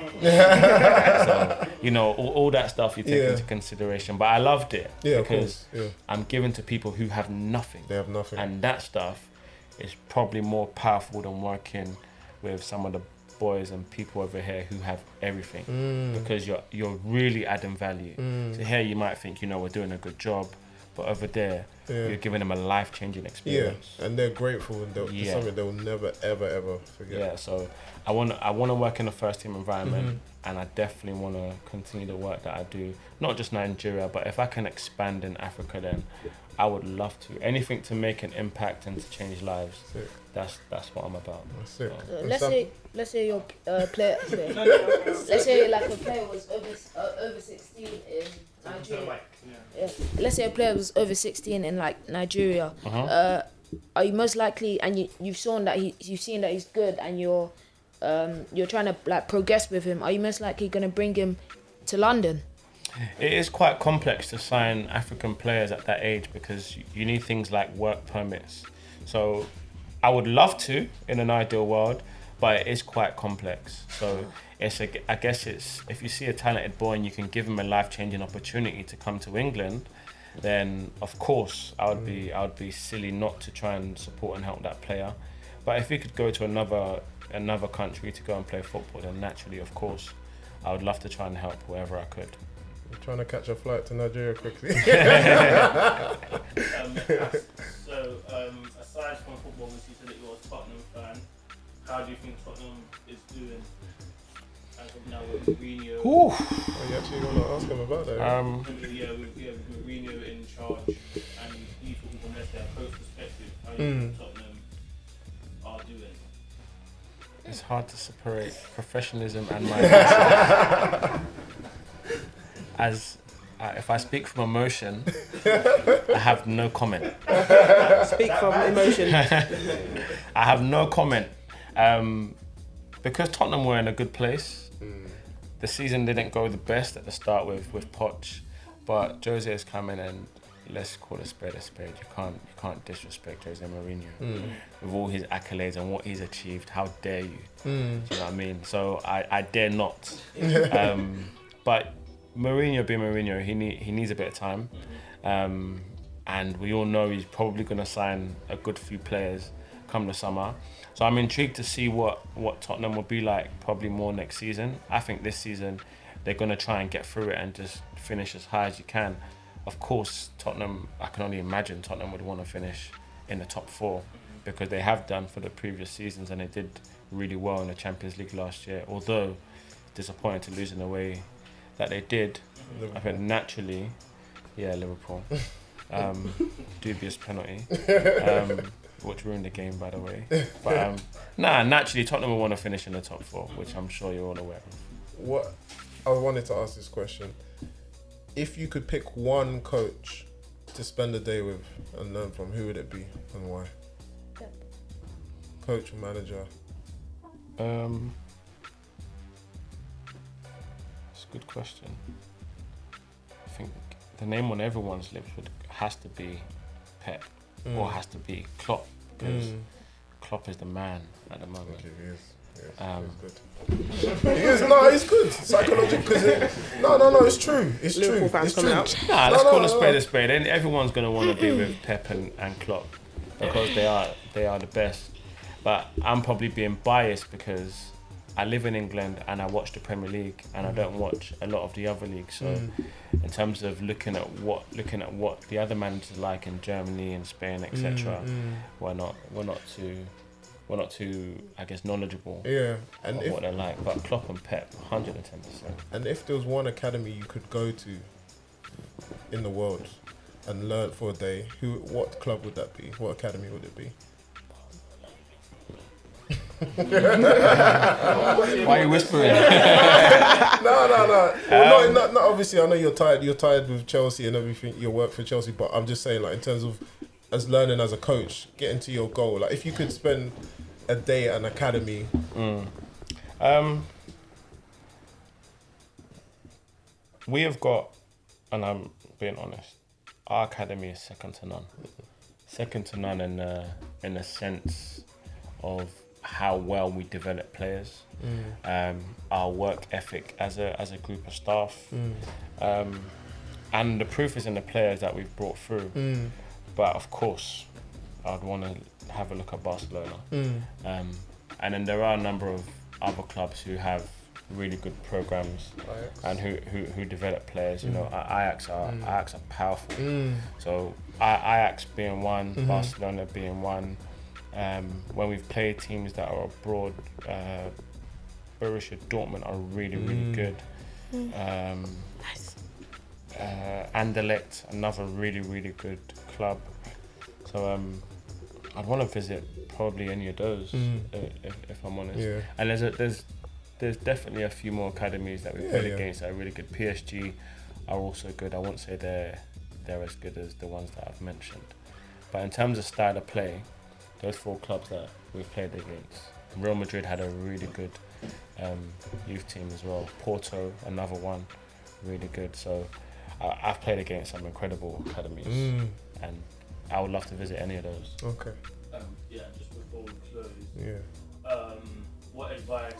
So, you know, all, all that stuff you take yeah. into consideration. But I loved it yeah, because yeah. I'm giving to people who have nothing. They have nothing, and that stuff. It's probably more powerful than working with some of the boys and people over here who have everything, mm. because you're you're really adding value. Mm. So here you might think, you know, we're doing a good job, but over there yeah. you're giving them a life-changing experience. Yeah, and they're grateful, and they'll, yeah. something they'll never, ever, ever forget. Yeah, so I want I want to work in a first-team environment, mm-hmm. and I definitely want to continue the work that I do, not just Nigeria, but if I can expand in Africa, then I would love to. Anything to make an impact and to change lives. Sick. That's that's what I'm about. Sick. So. Let's say let's say your uh, player. Let's say like a player was over uh, over sixteen in into the mic. Yeah. Yeah. Let's say a player was over sixteen in like Nigeria. Uh-huh. Uh, are you most likely, and you you've seen that he you've seen that he's good, and you're um, you're trying to like progress with him. Are you most likely going to bring him to London? It is quite complex to sign African players at that age because you need things like work permits. So I would love to in an ideal world, but it is quite complex. So it's a, I guess it's, if you see a talented boy and you can give him a life-changing opportunity to come to England, then of course I would be I would be silly not to try and support and help that player. But if he could go to another another country to go and play football, then naturally, of course, I would love to try and help wherever I could. I'm trying to catch a flight to Nigeria quickly. um, so, um, aside from football, obviously, you said that you're a Tottenham fan. How do you think Tottenham is doing as of now with Mourinho? Ooh. Oh, you actually want to ask him about that? Um, yeah, with, yeah, with Mourinho in charge and you talking from their coach perspective, how do you mm. think Tottenham are doing? It's hard to separate professionalism and my As uh, if I speak from emotion, I have no comment. Speak from emotion. I have no comment. Um, because Tottenham were in a good place. Mm. The season didn't go the best at the start with, with Poch, but Jose has come in and let's call a spade a spade. You can't you can't disrespect Jose Mourinho mm. with all his accolades and what he's achieved. How dare you? Mm. Do you know what I mean? So I, I dare not. um, but Mourinho being Mourinho, he need, he needs a bit of time, um, and we all know he's probably going to sign a good few players come the summer. So I'm intrigued to see what, what Tottenham will be like probably more next season. I think this season they're going to try and get through it and just finish as high as you can. Of course, Tottenham, I can only imagine Tottenham would want to finish in the top four because they have done for the previous seasons and they did really well in the Champions League last year, although disappointed to lose in the way that they did, Liverpool. I think naturally, yeah, Liverpool. Um, dubious penalty, um, which ruined the game, by the way. But um, nah, naturally, Tottenham will want to finish in the top four, which I'm sure you're all aware of. What I wanted to ask this question: if you could pick one coach to spend a day with and learn from, who would it be and why? Yep. Coach or manager? Um. Good question. I think the name on everyone's lips would has to be Pep mm. or has to be Klopp because mm. Klopp is the man at the moment. He is. Yes, um, he's good. he is. No, he's good. Psychological. Cause it, no, no, no. It's true. It's Liverpool true. It's true. Out. Nah, let's no, call no, a spade no. a spade. Everyone's gonna want to be with Pep and, and Klopp because they are they are the best. But I'm probably being biased because I live in England and I watch the Premier League and I don't watch a lot of the other leagues. So mm. in terms of looking at what looking at what the other managers are like in Germany and Spain, et cetera, mm. we're not we're not too we're not too I guess knowledgeable yeah. and of if, what they're like. But Klopp and Pep, one hundred ten percent. And if there was one academy you could go to in the world and learn for a day, who what club would that be? What academy would it be? Why are you whispering? no, no, no. Well, um, not, not, not obviously. I know you're tired. You're tired with Chelsea and everything. Your work for Chelsea, but I'm just saying, like in terms of as learning as a coach, getting to your goal. Like if you could spend a day at an academy. Mm. Um, we have got, and I'm being honest, our academy is second to none. Second to none in uh, in a sense of how well we develop players, mm. um, our work ethic as a as a group of staff, mm. um, and the proof is in the players that we've brought through. Mm. But of course, I'd want to have a look at Barcelona, mm. um, and then there are a number of other clubs who have really good programs Ajax. and who, who, who develop players. Mm. You know, Ajax are mm. Ajax are powerful. Mm. So Ajax being one, mm-hmm. Barcelona being one. Um, when we've played teams that are abroad, uh, Borussia Dortmund are really, really mm. good. Um, nice. Uh, Anderlecht, another really, really good club. So um, I'd want to visit probably any of those, mm. if, if I'm honest. Yeah. And there's a, there's there's definitely a few more academies that we've yeah, played yeah. against that are really good. P S G are also good. I won't say they're they're as good as the ones that I've mentioned, but in terms of style of play, those four clubs that we've played against, Real Madrid had a really good um, youth team as well. Porto, another one, really good. So I, I've played against some incredible academies, mm. and I would love to visit any of those. Okay. Um, yeah, just before we close, yeah. Um, what advice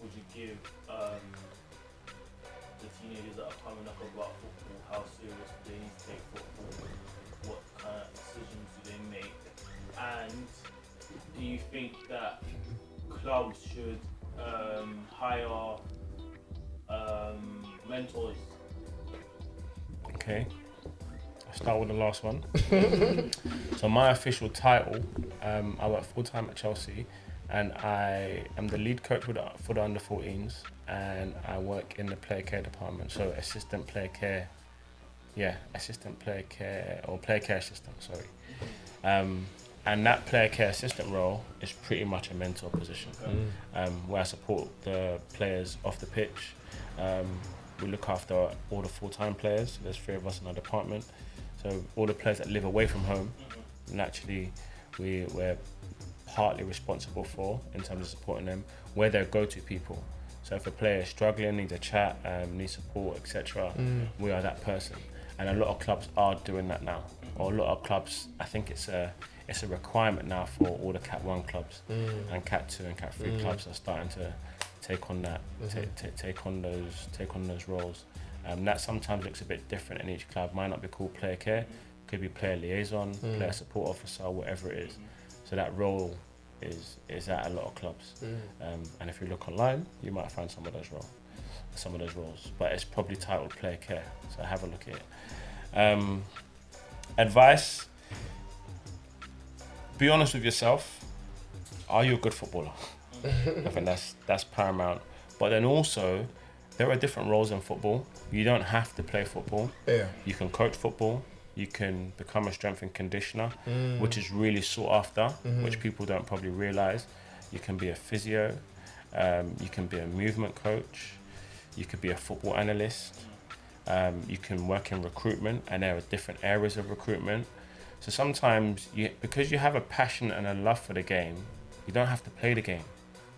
would you give um, the teenagers that are coming up about football? How serious do they need to take football? What kind of decisions do they make? And do you think that clubs should um, hire um, mentors? Okay, I'll start with the last one. So my official title, um, I work full-time at Chelsea and I am the lead coach for the, for the under fourteens, and I work in the player care department, so assistant player care, yeah, assistant player care, or player care assistant, sorry. Um, And that player care assistant role is pretty much a mentor position, mm. um, where I support the players off the pitch. Um, we look after all the full-time players. There's three of us in our department. So all the players that live away from home, naturally, we, we're partly responsible for in terms of supporting them. We're their go-to people. So if a player is struggling, needs a chat, um, needs support, et cetera, mm. we are that person. And a lot of clubs are doing that now. Or a lot of clubs, I think it's a... it's a requirement now for all the Cat one clubs, mm. and Cat two and Cat three mm. clubs are starting to take on that, mm-hmm. t- t- take on those, take on those roles. Um, that sometimes looks a bit different in each club. Might not be called player care, mm. could be player liaison, mm. player support officer, whatever it is. Mm. So that role is is at a lot of clubs, mm. um, and if you look online, you might find some of those roles, some of those roles. But it's probably titled player care. So have a look at it. Um, advice. Be honest with yourself. Are you a good footballer? I think that's that's paramount. But then also, there are different roles in football. You don't have to play football. Yeah. You can coach football. You can become a strength and conditioner, mm. which is really sought after, mm-hmm. which people don't probably realise. You can be a physio. Um, you can be a movement coach. You could be a football analyst. Um, you can work in recruitment, and there are different areas of recruitment. So sometimes, you, because you have a passion and a love for the game, you don't have to play the game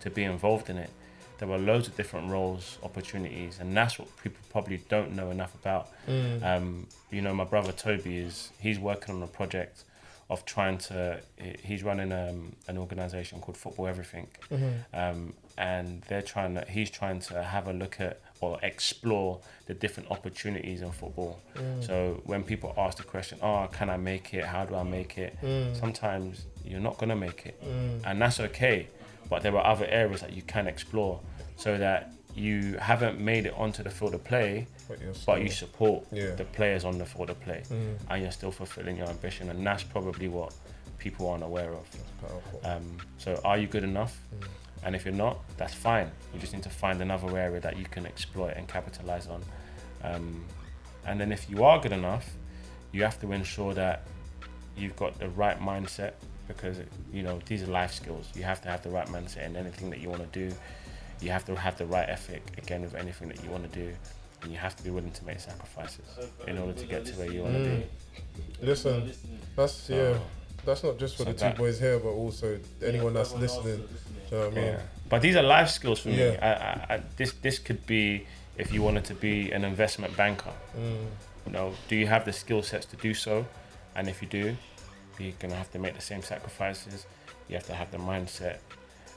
to be involved in it. There are loads of different roles, opportunities, and that's what people probably don't know enough about. Mm. Um, you know, my brother Toby, is he's working on a project of trying to, he's running um, an organisation called Football Everything. Mm-hmm. Um, and they're trying to, he's trying to have a look at or explore the different opportunities in football. Mm. So when people ask the question, oh, can I make it? How do I make it? Mm. Sometimes you're not gonna make it. Mm. And that's okay, but there are other areas that you can explore so that you haven't made it onto the field of play, but, you're still, but you support yeah. the players on the field of play, mm. and you're still fulfilling your ambition. And that's probably what people aren't aware of. That's powerful. Um, so are you good enough? Mm. And if you're not, that's fine. You just need to find another area that you can exploit and capitalize on. Um, and then if you are good enough, you have to ensure that you've got the right mindset, because, you know, these are life skills. You have to have the right mindset in anything that you want to do. You have to have the right ethic, again, with anything that you want to do. And you have to be willing to make sacrifices in order to get to where you want to mm. be. Listen, that's, so, yeah, that's not just for so the two that, boys here, but also anyone yeah, that's listening. So, yeah. But these are life skills for me. Yeah. I, I, I, this this could be if you wanted to be an investment banker. Mm. You know, do you have the skill sets to do so? And if you do, you're gonna have to make the same sacrifices. You have to have the mindset,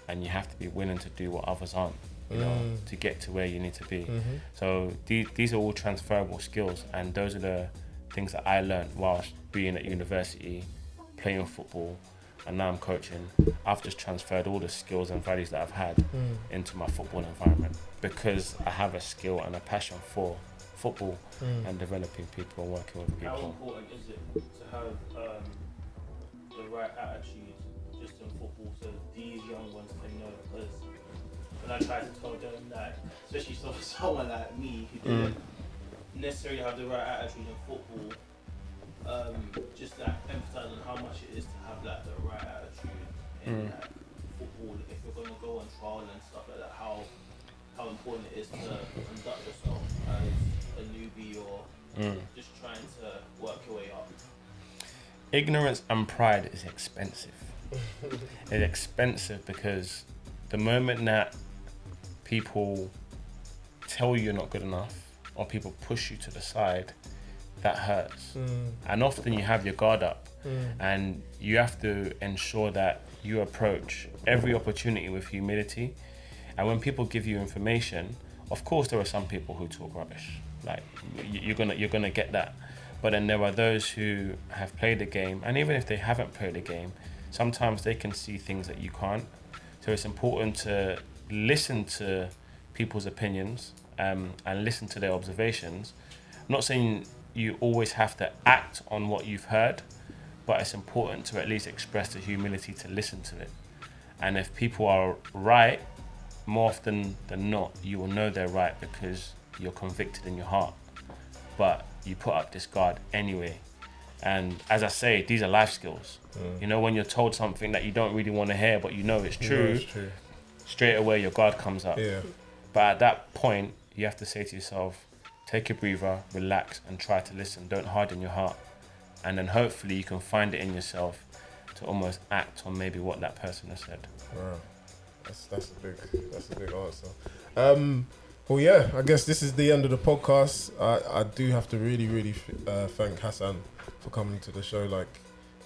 and you have to be willing to do what others aren't. You mm. know, to get to where you need to be. Mm-hmm. So these these are all transferable skills, and those are the things that I learned whilst being at university, playing football. And now I'm coaching. I've just transferred all the skills and values that I've had mm. into my football environment, because I have a skill and a passion for football mm. and developing people and working with people. How important is it to have um, the right attitude just in football so these young ones can know? Because when I try to tell them that, especially for someone like me who didn't mm. necessarily have the right attitude in football, Um, just like emphasising how much it is to have like the right attitude in mm. like, football. If you're gonna go on trial and stuff like that, how how important it is to conduct yourself as a newbie or mm. just trying to work your way up? Ignorance and pride is expensive. It's expensive because the moment that people tell you you're not good enough or people push you to the side, that hurts. Mm. And often you have your guard up mm. and you have to ensure that you approach every opportunity with humility. And when people give you information, of course there are some people who talk rubbish. Like you're gonna you're gonna get that. But then there are those who have played the game, and even if they haven't played the game, sometimes they can see things that you can't. So it's important to listen to people's opinions um, and listen to their observations. I'm not saying you always have to act on what you've heard, but it's important to at least express the humility to listen to it. And if people are right, more often than not, you will know they're right because you're convicted in your heart. But you put up this guard anyway. And as I say, these are life skills. Mm. You know, when you're told something that you don't really want to hear, but you know it's true, yeah, it's true. Straight away your guard comes up. Yeah. But at that point, you have to say to yourself, take a breather, relax, and try to listen. Don't harden your heart. And then hopefully you can find it in yourself to almost act on maybe what that person has said. Wow. That's that's a big that's a big answer. Um, well, yeah, I guess this is the end of the podcast. I, I do have to really, really uh, thank Hassan for coming to the show. Like,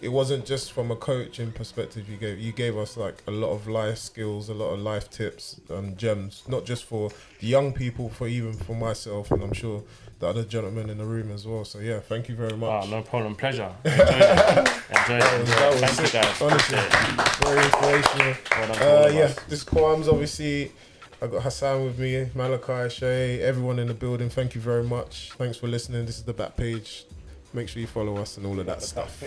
it wasn't just from a coaching perspective you gave. You gave us like a lot of life skills, a lot of life tips and gems, not just for the young people, for even for myself, and I'm sure the other gentlemen in the room as well. So yeah, thank you very much. Oh, no problem, pleasure. Enjoy it. Enjoy it. Thank you guys. Honestly, very inspirational. Well, uh, yeah, this Kwams, obviously. I got Hassan with me, Malachi, Shay, everyone in the building. Thank you very much. Thanks for listening. This is The Backpage. Make sure you follow us and all of that stuff.